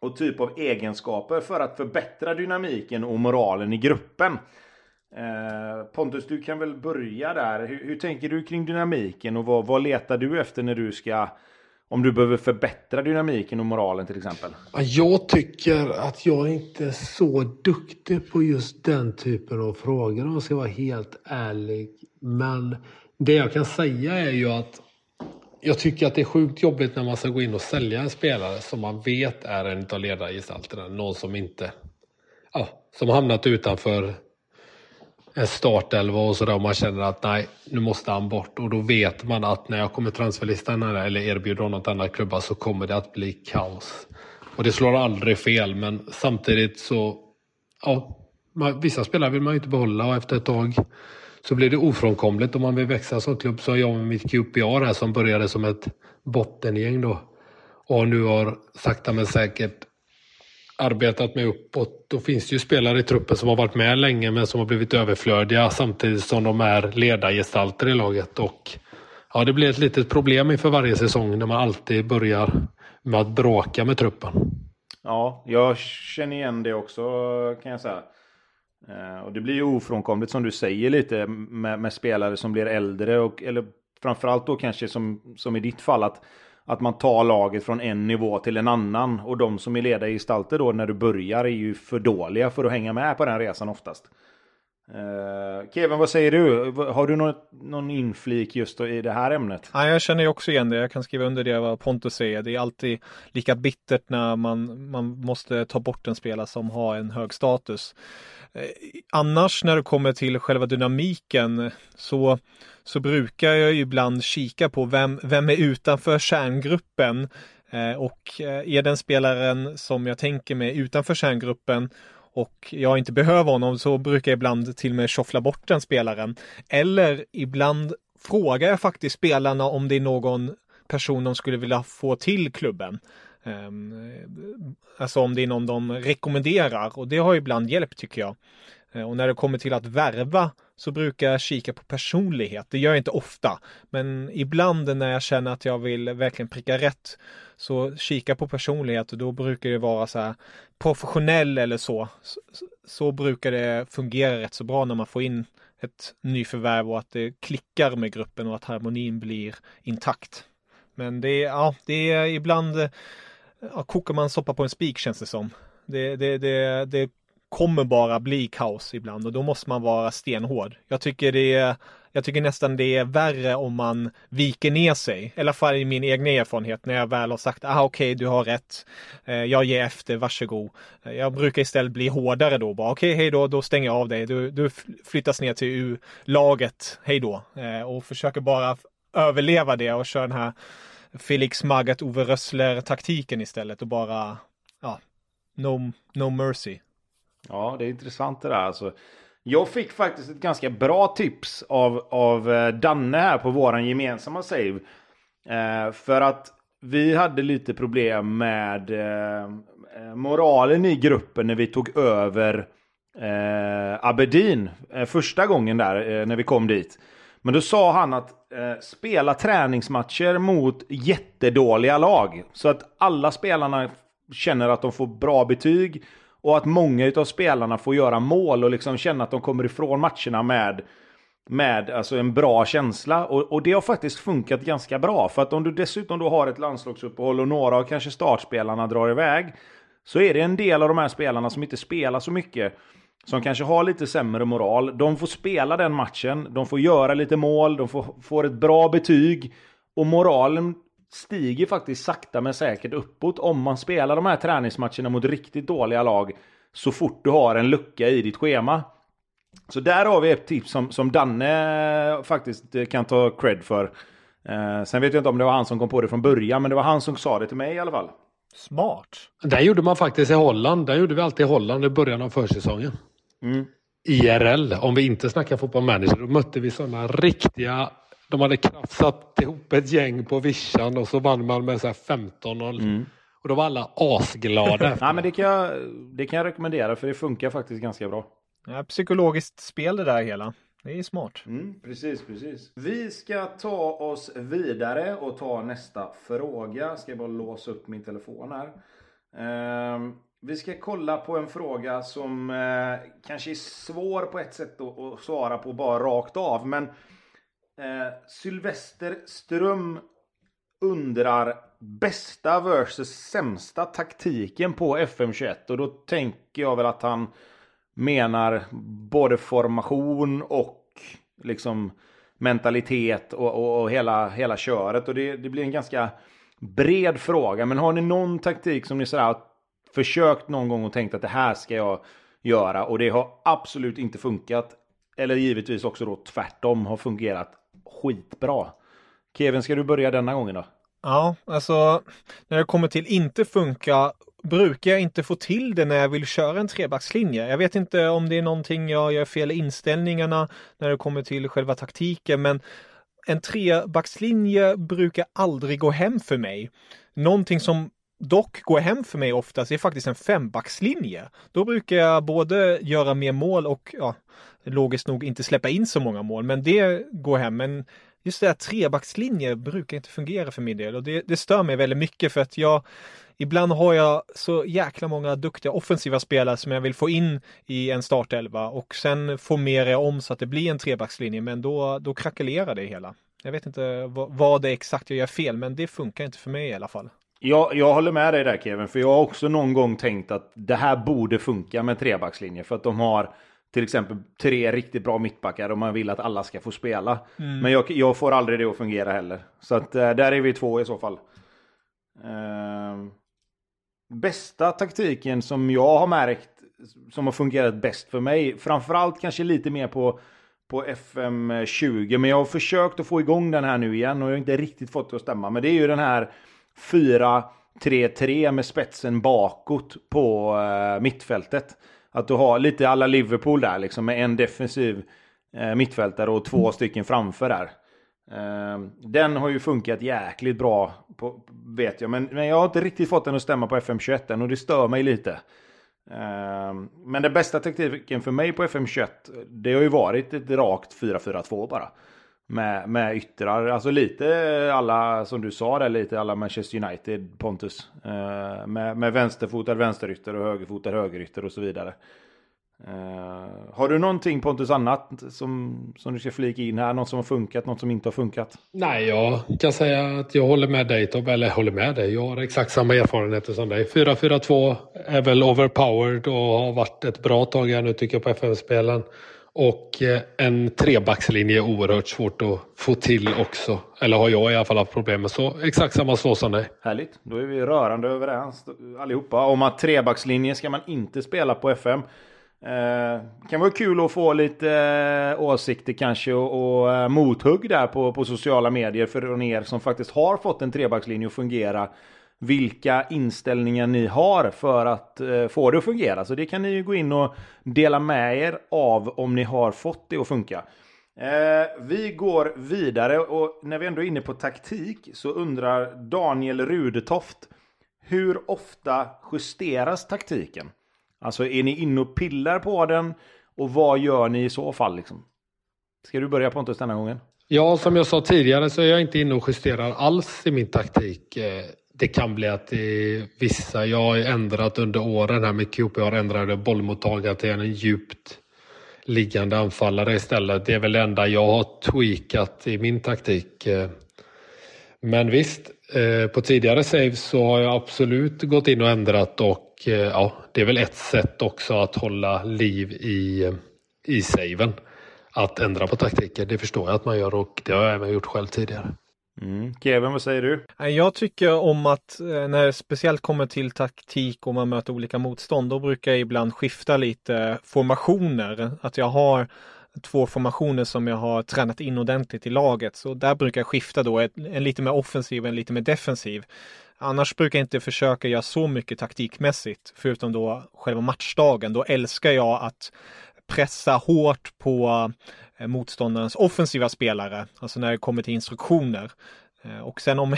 och typ av egenskaper för att förbättra dynamiken och moralen i gruppen? Pontus, du kan väl börja där. Hur tänker du kring dynamiken och vad letar du efter när du ska, om du behöver förbättra dynamiken och moralen till exempel? Jag tycker att jag inte är så duktig på just den typen av frågor, om jag ska vara helt ärlig. Men det jag kan säga är ju att jag tycker att det är sjukt jobbigt när man ska gå in och sälja en spelare som man vet är en av ledargestalterna. Någon som inte, som hamnat utanför en startelva och sådär, och man känner att nej, nu måste han bort. Och då vet man att när jag kommer transferlistan eller erbjuder något annat klubba så kommer det att bli kaos. Och det slår aldrig fel, men samtidigt så vissa spelare vill man ju inte behålla, och efter ett tag så blir det ofrånkomligt om man vill växa som klubb. Så jag med mitt QPR här som började som ett bottengäng då, och nu har sakta men säkert arbetat mig uppåt. Då finns det ju spelare i truppen som har varit med länge men som har blivit överflödiga samtidigt som de är ledargestalter i laget. Och det blir ett litet problem inför varje säsong när man alltid börjar med att bråka med truppen. Ja, jag känner igen det också, kan jag säga. Och det blir ju ofrånkomligt som du säger lite med spelare som blir äldre och, eller framförallt då kanske som i ditt fall, att man tar laget från en nivå till en annan, och de som är ledargestalter då när du börjar är ju för dåliga för att hänga med på den resan oftast. Kevin, vad säger du? Har du någon inflik just i det här ämnet? Ja, jag känner ju också igen det. Jag kan skriva under det vad Pontus säger. Det är alltid lika bittert när man måste ta bort en spelare som har en hög status. Annars när det kommer till själva dynamiken så brukar jag ju ibland kika på vem är utanför kärngruppen, och är den spelaren som jag tänker mig utanför kärngruppen och jag inte behöver honom, så brukar jag ibland till och med shuffla bort den spelaren. Eller ibland frågar jag faktiskt spelarna om det är någon person de skulle vilja få till klubben. Alltså om det är någon de rekommenderar, och det har ibland hjälp tycker jag. Och när det kommer till att värva så brukar jag kika på personlighet. Det gör jag inte ofta, men ibland när jag känner att jag vill verkligen pricka rätt så kika på personlighet, och då brukar det vara så här professionell eller så. Så brukar det fungera rätt så bra när man får in ett nyförvärv och att det klickar med gruppen och att harmonin blir intakt. Men det är ibland kokar man soppa på en spik, känns det som. Det kommer bara bli kaos ibland, och då måste man vara stenhård. Jag tycker nästan det är värre om man viker ner sig. I alla fall i min egen erfarenhet, när jag väl har sagt okej, du har rätt. Jag ger efter, varsågod. Jag brukar istället bli hårdare då. Okej, hej då stänger jag av dig. Du flyttas ner till U-laget. Hej då. Och försöker bara överleva det och köra den här Felix Magath, Ove Rössler-taktiken istället, och bara no mercy. Ja, det är intressant det där alltså. Jag fick faktiskt ett ganska bra tips av Danne här på våran gemensamma save. För att vi hade lite problem med moralen i gruppen när vi tog över Aberdeen första gången där när vi kom dit. Men då sa han att spela träningsmatcher mot jättedåliga lag, så att alla spelarna känner att de får bra betyg och att många utav spelarna får göra mål och liksom känna att de kommer ifrån matcherna med alltså en bra känsla. Och det har faktiskt funkat ganska bra, för att om du dessutom då har ett landslagsuppehåll och några av kanske startspelarna drar iväg, så är det en del av de här spelarna som inte spelar så mycket, som kanske har lite sämre moral. De får spela den matchen, de får göra lite mål, de får ett bra betyg, och moralen stiger faktiskt sakta men säkert uppåt om man spelar de här träningsmatcherna mot riktigt dåliga lag så fort du har en lucka i ditt schema. Så där har vi ett tips som Danne faktiskt kan ta cred för. Sen vet jag inte om det var han som kom på det från början, men det var han som sa det till mig i alla fall. Smart. Där gjorde man faktiskt i Holland. Där gjorde vi alltid i Holland i början av försäsongen. Mm. IRL, om vi inte snackar fotbollmanager, då mötte vi sådana riktiga... De hade krafsat ihop ett gäng på vischan och så vann man med så här 15-0. Mm. Och då var alla asglada. Nej, men det kan jag rekommendera, för det funkar faktiskt ganska bra. Ja, psykologiskt spel det där hela. Det är smart. Mm, precis. Vi ska ta oss vidare och ta nästa fråga. Ska jag bara låsa upp min telefon här. Vi ska kolla på en fråga som kanske är svår på ett sätt att svara på bara rakt av. Men Sylvester Ström undrar bästa versus sämsta taktiken på FM21. Och då tänker jag väl att han menar både formation och liksom mentalitet och hela köret. Och det blir en ganska bred fråga. Men har ni någon taktik som ni sådär försökt någon gång och tänkt att det här ska jag göra och det har absolut inte funkat? Eller givetvis också då tvärtom har fungerat skitbra. Kevin, ska du börja denna gången då? Ja, alltså när jag kommer till inte funka brukar jag inte få till det när jag vill köra en trebackslinje. Jag vet inte om det är någonting jag gör fel i inställningarna när det kommer till själva taktiken, men en trebackslinje brukar aldrig gå hem för mig. Någonting som dock går hem för mig oftast är faktiskt en fembackslinje. Då brukar jag både göra mer mål och logiskt nog inte släppa in så många mål, men det går hem. Men just det här trebackslinje brukar inte fungera för min del, och det stör mig väldigt mycket, för att ibland har jag så jäkla många duktiga offensiva spelare som jag vill få in i en startelva, och sen formerar jag om så att det blir en trebackslinje, men då krackelerar det hela. Jag vet inte vad det är exakt jag gör fel, men det funkar inte för mig i alla fall. Jag håller med dig där, Kevin, för jag har också någon gång tänkt att det här borde funka med trebackslinjer, för att de har till exempel 3 riktigt bra mittbackar och man vill att alla ska få spela. Mm. Men jag får aldrig det att fungera heller. Så att där är vi 2 i så fall. Bästa taktiken som jag har märkt som har fungerat bäst för mig, framförallt kanske lite mer på FM20, men jag har försökt att få igång den här nu igen och jag har inte riktigt fått det att stämma, men det är ju den här 4-3-3 med spetsen bakåt på mittfältet. Att du har lite alla Liverpool där liksom, med en defensiv mittfältare och 2 stycken framför där. Den har ju funkat jäkligt bra på, vet jag, men jag har inte riktigt fått den att stämma på FM21 än, och det stör mig lite. Men den bästa taktiken för mig på FM21, det har ju varit ett rakt 4-4-2 bara. Med yttrar, alltså lite alla som du sa där, lite alla Manchester United, Pontus, med vänsterfotad vänsterytter och högerfotad högerytter och så vidare. Har du någonting, Pontus, annat som du ska flika in här, något som har funkat, något som inte har funkat? Nej, jag kan säga att jag håller med dig, Tob, eller håller med dig, jag har exakt samma erfarenheter som dig. 4-4-2 är väl overpowered och har varit ett bra tag här nu, tycker jag, på FM-spelen. Och en trebackslinje är oerhört svårt att få till också. Eller har jag i alla fall haft problem med, så exakt samma så som dig. Härligt, då är vi rörande överens allihopa om att trebackslinje ska man inte spela på FM. Kan vara kul att få lite åsikter kanske och mothugg där på sociala medier från er som faktiskt har fått en trebackslinje att fungera. Vilka inställningar ni har för att få det att fungera. Så det kan ni ju gå in och dela med er av om ni har fått det att funka. Vi går vidare, och när vi ändå är inne på taktik så undrar Daniel Rudetoft: hur ofta justeras taktiken? Alltså, är ni inne och pillar på den, och vad gör ni i så fall liksom? Ska du börja, Pontus, denna gången? Ja, som jag sa tidigare så är jag inte inne och justerar alls i min taktik. Det kan bli att vissa, jag har ändrat under åren här med QPR, ändrade bollmottagare till en djupt liggande anfallare istället. Det är väl det enda jag har tweakat i min taktik. Men visst, på tidigare saves så har jag absolut gått in och ändrat, och ja, det är väl ett sätt också att hålla liv i saven. Att ändra på taktiken, det förstår jag att man gör, och det har jag även gjort själv tidigare. Kevin, vad säger du? Jag tycker om att när det speciellt kommer till taktik och man möter olika motstånd, då brukar jag ibland skifta lite formationer. Att jag har 2 formationer som jag har tränat in ordentligt i laget, så där brukar jag skifta då en lite mer offensiv och en lite mer defensiv. Annars brukar jag inte försöka göra så mycket taktikmässigt, förutom då själva matchdagen. Då älskar jag att pressa hårt på motståndarens offensiva spelare, alltså när det kommer till instruktioner. Och sen om,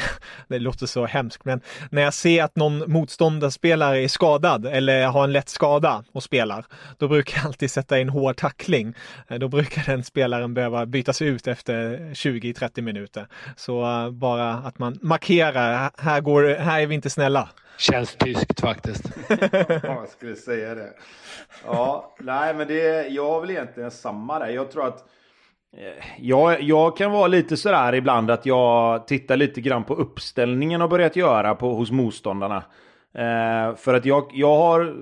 det låter så hemskt, men när jag ser att någon motståndarspelare är skadad eller har en lätt skada och spelar, då brukar jag alltid sätta in hård tackling. Då brukar den spelaren behöva bytas ut efter 20-30 minuter. Så bara att man markerar, här är vi inte snälla. Känns tyskt faktiskt. Jag skulle säga det. Ja, nej men det, jag har väl egentligen samma där. Jag tror att jag kan vara lite sådär ibland att jag tittar lite grann på uppställningen och börjat göra hos motståndarna. För att jag har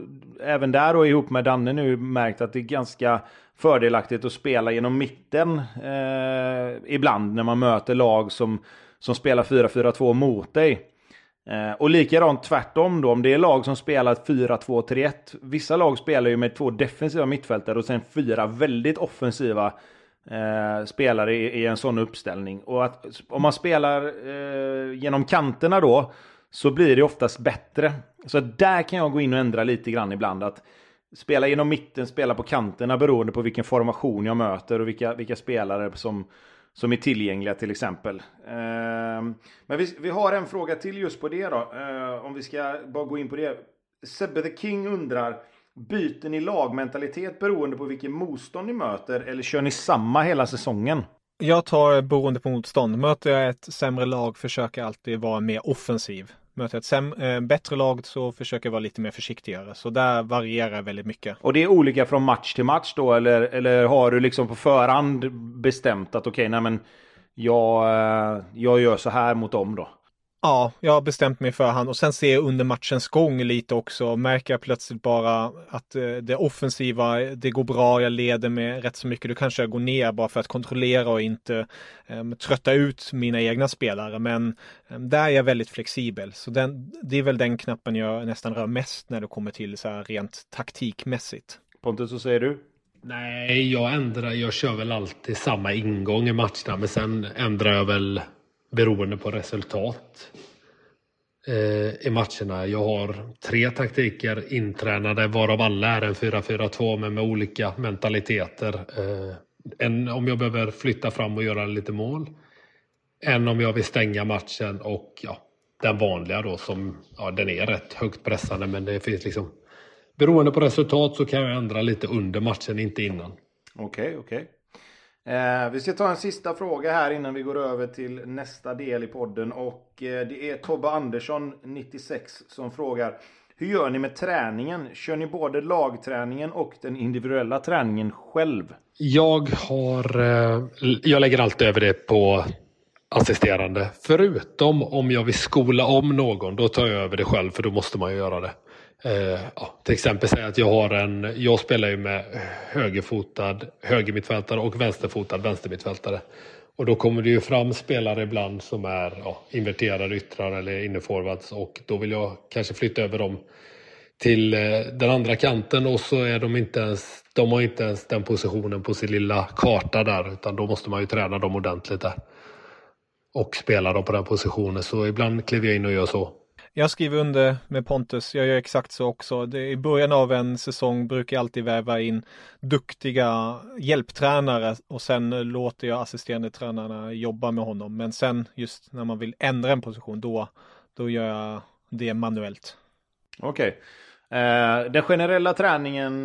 även där och ihop med Danne nu märkt att det är ganska fördelaktigt att spela genom mitten ibland när man möter lag som spelar 4-4-2 mot dig. Och likadant tvärtom då, om det är lag som spelar 4-2-3-1. Vissa lag spelar ju med två defensiva mittfältare och sen fyra väldigt offensiva spelare i en sån uppställning, och att om man spelar genom kanterna då så blir det oftast bättre, så där kan jag gå in och ändra lite grann ibland, att spela genom mitten, spela på kanterna beroende på vilken formation jag möter och vilka spelare som är tillgängliga till exempel. Men vi har en fråga till just på det då, om vi ska bara gå in på det. Sebbe the King undrar: byter ni lagmentalitet beroende på vilken motstånd ni möter, eller kör ni samma hela säsongen? Jag tar beroende på motstånd. Möter jag ett sämre lag försöker jag alltid vara mer offensiv. Möter jag ett bättre lag så försöker jag vara lite mer försiktigare. Så där varierar väldigt mycket. Och det är olika från match till match då? Eller har du liksom på förhand bestämt att okej, nej men jag gör så här mot dem då? Ja, jag har bestämt mig för han, och sen ser jag under matchens gång lite också, märker jag plötsligt bara att det offensiva, det går bra, jag leder med rätt så mycket, då kanske jag går ner bara för att kontrollera och inte trötta ut mina egna spelare, men där är jag väldigt flexibel, så det är väl den knappen jag nästan rör mest när det kommer till så här rent taktikmässigt. Pontus, så säger du? Nej, jag kör väl alltid samma ingång i matcherna, men sen ändrar jag väl beroende på resultat i matcherna. Jag har 3 taktiker intränade, varav alla är en 4-4-2 men med olika mentaliteter. En om jag behöver flytta fram och göra lite mål. En om jag vill stänga matchen, och den vanliga då som den är rätt högt pressande, men det finns liksom beroende på resultat så kan jag ändra lite under matchen, inte innan. Okej. Vi ska ta en sista fråga här innan vi går över till nästa del i podden, och det är Tobbe Andersson 96 som frågar: hur gör ni med träningen? Kör ni både lagträningen och den individuella träningen själv? Jag lägger alltid över det på assisterande, förutom om jag vill skola om någon, då tar jag över det själv, för då måste man ju göra det. Till exempel säga att jag spelar ju med högerfotad högermittfältare och vänsterfotad vänstermittfältare, och då kommer det ju fram spelare ibland som är inverterade yttrar eller innerforwards, och då vill jag kanske flytta över dem till den andra kanten, och så är de har inte ens den positionen på sin lilla karta där, utan då måste man ju träna dem ordentligt där och spela dem på den positionen, så ibland kliver jag in och gör så. Jag skriver under med Pontus, jag gör exakt så också. I början av en säsong brukar jag alltid väva in duktiga hjälptränare, och sen låter jag assisterande tränarna jobba med honom. Men sen just när man vill ändra en position, då gör jag det manuellt. Okej. Den generella träningen,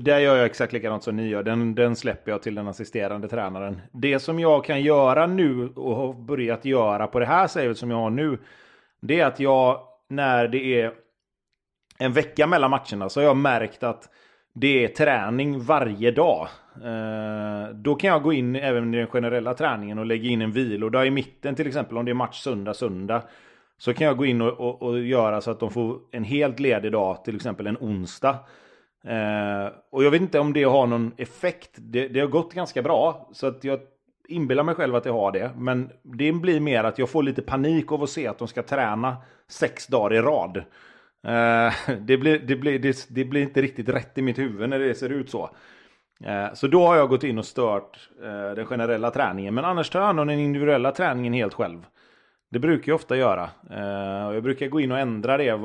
där gör jag exakt likadant som ni gör. Den släpper jag till den assisterande tränaren. Det som jag kan göra nu och har börjat göra på det här sättet som jag har nu, det är att jag, när det är en vecka mellan matcherna, så har jag märkt att det är träning varje dag. Då kan jag gå in även i den generella träningen och lägga in en vilodag i mitten, till exempel om det är match söndag, så kan jag gå in och göra så att de får en helt ledig dag, till exempel en onsdag. Och jag vet inte om det har någon effekt. Det har gått ganska bra, så att jag inbillar mig själv att jag har det, men det blir mer att jag får lite panik av att se att de ska träna 6 dagar i rad. Det blir inte riktigt rätt i mitt huvud när det ser ut så. Så då har jag gått in och stört den generella träningen, men annars tar jag den individuella träningen helt själv. Det brukar jag ofta göra. Jag brukar gå in och ändra det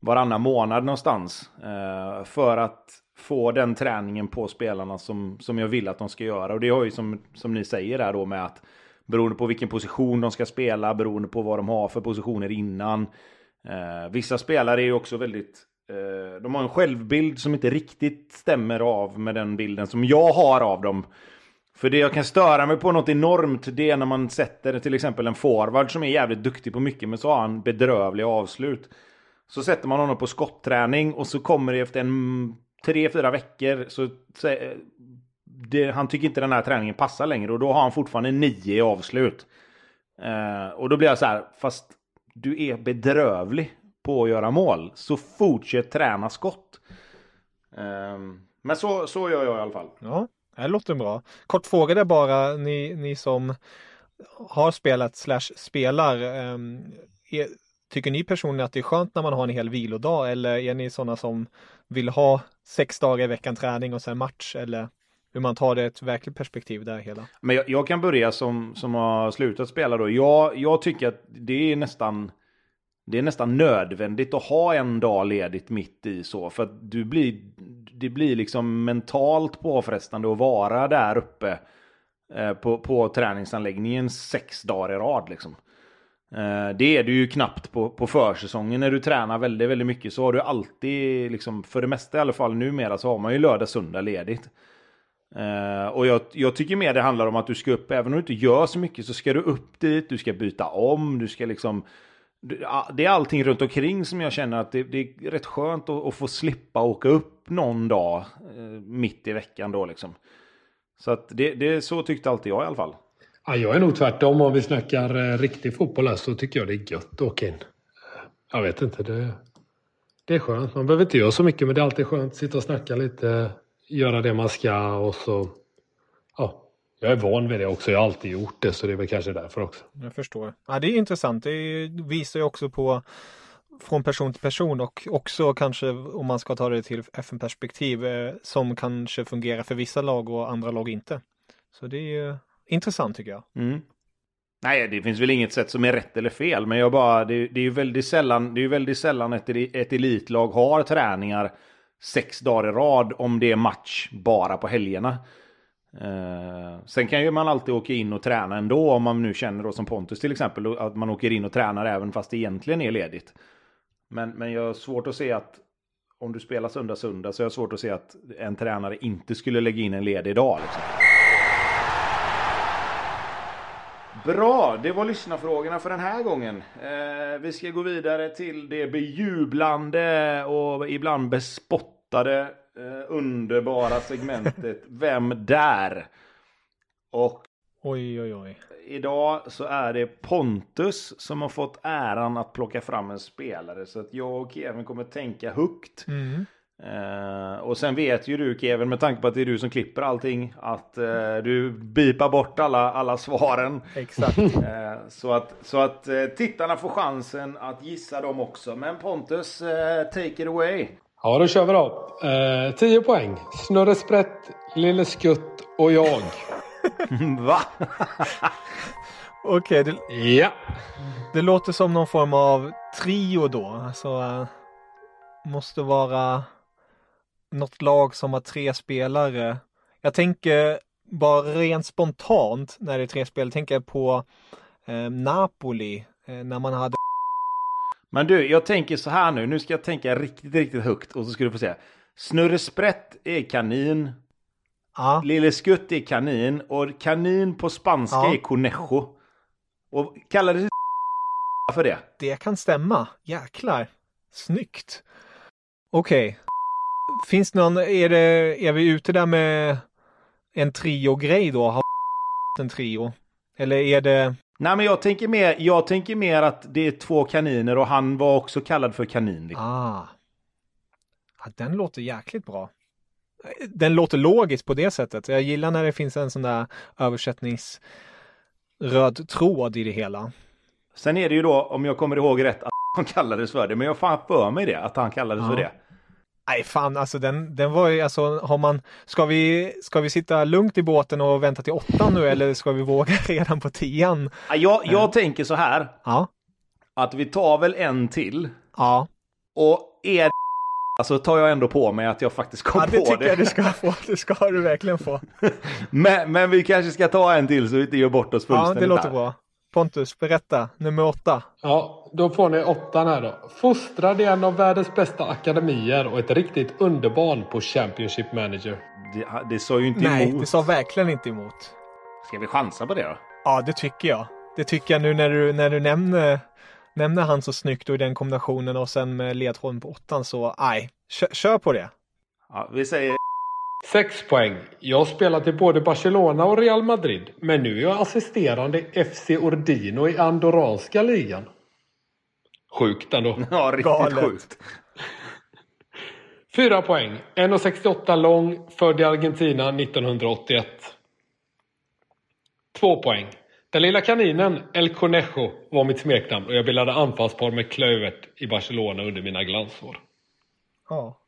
varannan månad någonstans. För att få den träningen på spelarna som jag vill att de ska göra. Och det har ju som ni säger där då med att beroende på vilken position de ska spela. Beroende på vad de har för positioner innan. Vissa spelare är ju också väldigt... de har en självbild som inte riktigt stämmer av med den bilden som jag har av dem. För det jag kan störa mig på något enormt, det är när man sätter till exempel en forward som är jävligt duktig på mycket men så har han bedrövliga avslut. Så sätter man honom på skottträning och så kommer det efter 3-4 veckor så han tycker inte den här träningen passar längre och då har han fortfarande 9 avslut. Och då blir jag så här, fast du är bedrövlig på att göra mål, så fortsätt träna skott. Men så gör jag i alla fall. Ja, det låter bra. Kort fråga där bara, ni som har spelat / spelar, tycker ni personligen att det är skönt när man har en hel vilodag, eller är ni sådana som vill ha 6 dagar i veckan träning och sen match, eller hur man tar det ett verkligt perspektiv där hela? Men jag kan börja som har slutat spela då. Jag tycker att det är nästan nödvändigt att ha en dag ledigt mitt i så. För att det blir liksom mentalt påfrestande att vara där uppe på träningsanläggningen 6 dagar i rad. Liksom. Det är du ju knappt på försäsongen. När du tränar väldigt, väldigt mycket så har du alltid, liksom, för det mesta i alla fall numera, så har man ju lördag, söndag ledigt. Och jag tycker mer det handlar om att du ska upp, även om du inte gör så mycket så ska du upp dit, du ska byta om, du ska liksom... Det är allting runt omkring som jag känner att det är rätt skönt att få slippa åka upp någon dag mitt i veckan då liksom. Så att det så tyckte alltid jag i alla fall. Ja, jag är nog tvärtom. Om vi snackar riktig fotboll så tycker jag det är gött att åka in. Jag vet inte, det är skönt. Man behöver inte göra så mycket men det är alltid skönt att sitta och snacka lite, göra det man ska och så... Ja. Jag är van vid det också, jag har alltid gjort det så det är väl kanske därför också. Jag förstår. Ja, det är intressant, det visar ju också på från person till person och också kanske om man ska ta det till FN-perspektiv som kanske fungerar för vissa lag och andra lag inte. Så det är ju intressant tycker jag. Mm. Nej, det finns väl inget sätt som är rätt eller fel men jag bara, det är ju väldigt sällan ett elitlag har träningar 6 dagar i rad om det är match bara på helgerna. Sen kan ju man alltid åka in och träna ändå om man nu känner då som Pontus till exempel att man åker in och tränar även fast det egentligen är ledigt men jag har svårt att se att om du spelar söndag så jag har svårt att se att en tränare inte skulle lägga in en ledig dag liksom. Bra, det var lyssnarfrågorna för den här gången. Vi ska gå vidare till det bejublande och ibland bespottade underbara segmentet Vem där? Och oj. Idag så är det Pontus som har fått äran att plocka fram en spelare så att jag och Kevin kommer tänka högt. Mm. Och sen vet ju du Kevin, med tanke på att det är du som klipper allting, att du bipar bort alla svaren. Exakt. Så att tittarna får chansen att gissa dem också. Men Pontus, take it away. Ja, då kör vi då. 10 poäng. Snurre Sprätt, Lille Skutt och jag. Va? Okej. Ja. Det låter som någon form av trio då. Alltså, måste vara något lag som har 3 spelare. Jag tänker bara rent spontant när det är 3 spelare. Tänker på Napoli när man hade... Men du, jag tänker så här nu. Nu ska jag tänka riktigt, riktigt högt. Och så ska du få se. Snurre Sprätt är kanin. Ah. Lille Skutt är kanin. Och kanin på spanska är conejo. Och kallar det för det. Det kan stämma. Jäklar. Snyggt. Okej. Finns någon... Är vi ute där med en trio-grej då? Har en trio? Eller är det... Nej, men jag tänker mer att det är 2 kaniner och han var också kallad för kanin. Den låter jäkligt bra. Den låter logiskt på det sättet. Jag gillar när det finns en sån där översättningsröd tråd i det hela. Sen är det ju då, om jag kommer ihåg rätt, att han kallades för det. Men jag fan för mig det, att han kallades för det. Nej fan, alltså den var ju, alltså har man, ska vi sitta lugnt i båten och vänta till 8 nu, eller ska vi våga redan på 10? Ja, jag tänker så här. Ja. Att vi tar väl en till. Ja. Och alltså tar jag ändå på mig att jag faktiskt kom på det. Ja, det tycker jag du ska få. Det ska du verkligen få. men vi kanske ska ta en till så vi inte gör bort oss fullständigt. Ja, det låter bra. Pontus, berätta. Nummer 8. Ja, då får ni 8 här då. Fostrad i en av världens bästa akademier och ett riktigt underbarn på Championship Manager. Det sa ju inte emot. Nej, det sa verkligen inte emot. Ska vi chansa på det då? Ja, det tycker jag. Det tycker jag nu när du nämner han så snyggt och i den kombinationen och sen med ledtråden på 8, så nej, kör på det. Ja, vi säger 6 poäng. Jag spelar till både Barcelona och Real Madrid, men nu är jag assisterande FC Ordino i andorranska ligan. Sjukt ändå. Ja, riktigt galet. Sjukt. 4 poäng. 1,68 lång, född i Argentina 1981. 2 poäng. Den lilla kaninen El Conejo var mitt smeknamn och jag bildade anfallspar med Klövet i Barcelona under mina glansår. Ja.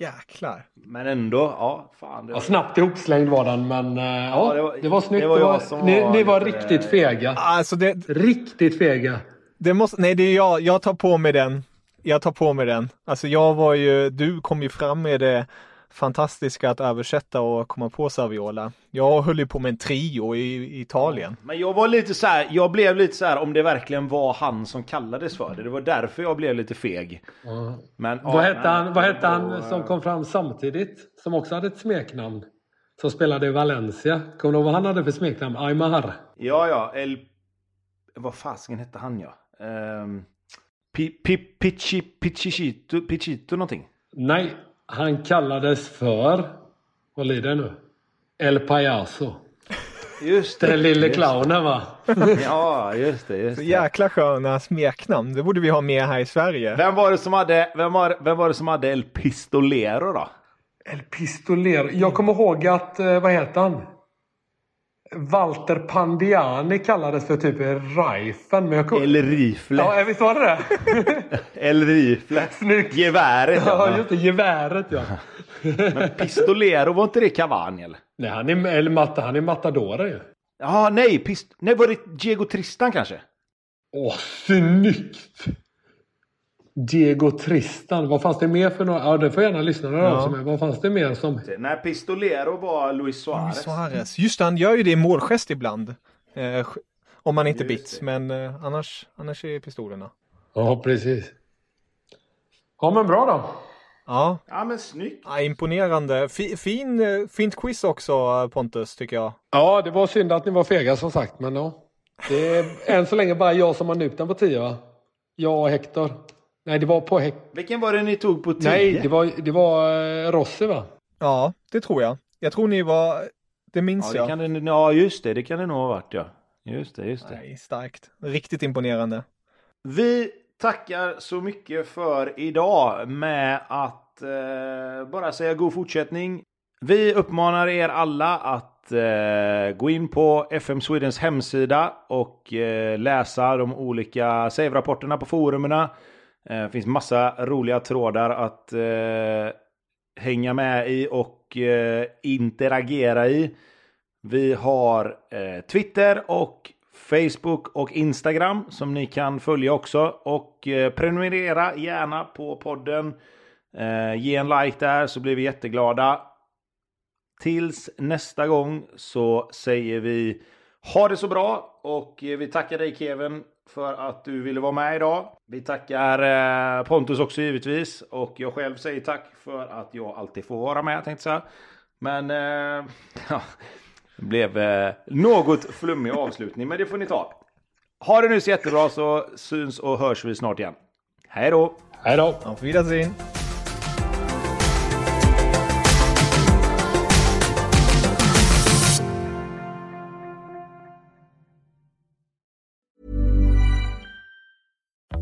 Jäklar. Men ändå, ja, fan. Det var... Ja, snabbt ihopslängd var den, men ja, det var snyggt. Det var ni var riktigt fega. Alltså riktigt fega. Det måste, nej, det är jag tar på mig den. Alltså du kom ju fram med det fantastiska att översätta och komma på Saviola. Jag höll ju på med en trio i Italien. Men jag var lite så här, jag blev lite så här om det verkligen var han som kallades för det. Det var därför jag blev lite feg. Mm. Men vad hette han som kom fram samtidigt som också hade ett smeknamn som spelade i Valencia? Kommer du ihåg vad han hade för smeknamn? Aymar. Ja, vad fasken hette han ja? Pichito någonting. Nej. Han kallades för, vad lider nu? El Payaso. Just det. Den lille clownen va? Ja, just det. Så jäkla sköna smeknamn. Det borde vi ha med här i Sverige. Vem var det som hade El Pistolero då? El Pistolero. Jag kommer ihåg att, vad heter han? Walter Pandiani kallades för typ Riflen. Eller Rifle. Ja, visst var det det? Eller Rifle. Snyggt. Geväret. Ja, just det. Geväret, ja. Men Pistolero, var inte det Cavani, eller? Nej, han är Matadora ju. Ja, nej. Nej, var det Diego Tristan kanske? Åh, snyggt. Diego Tristan. Vad fanns det mer för några? Ja, det får gärna lyssna några av som. Vad fanns det mer som? Nej, Pistolero var Luis Suarez. Just det, han gör ju det i målgest ibland. Om man inte bits. Men annars är pistolerna. Ja, precis. Ja, men bra då. Ja men snyggt. Ja, imponerande. Fint quiz också, Pontus, tycker jag. Ja, det var synd att ni var fega som sagt. Men ja. Det är än så länge bara jag som har nuten på 10, va? Jag och Hector. Nej, det var på Vilken var det ni tog på 10? Nej, det var Rossi va? Ja, det tror jag. Jag tror ni var... Det minns jag. Det kan det nog ha varit, ja. Just det. Nej, starkt. Riktigt imponerande. Vi tackar så mycket för idag med att bara säga god fortsättning. Vi uppmanar er alla att gå in på FM Swedens hemsida och läsa de olika save-rapporterna på forumerna. Det finns massa roliga trådar att hänga med i och interagera i. Vi har Twitter och Facebook och Instagram som ni kan följa också. Och prenumerera gärna på podden. Ge en like där så blir vi jätteglada. Tills nästa gång så säger vi ha det så bra. Och vi tackar dig Kevin för att du ville vara med idag. Vi tackar Pontus också givetvis. Och jag själv säger tack för att jag alltid får vara med. Tänkte så här. Men det blev något flummig avslutning. Men det får ni ta. Ha det nu så jättebra, så syns och hörs vi snart igen. Hej då! Hej då! Auf Wiedersehen!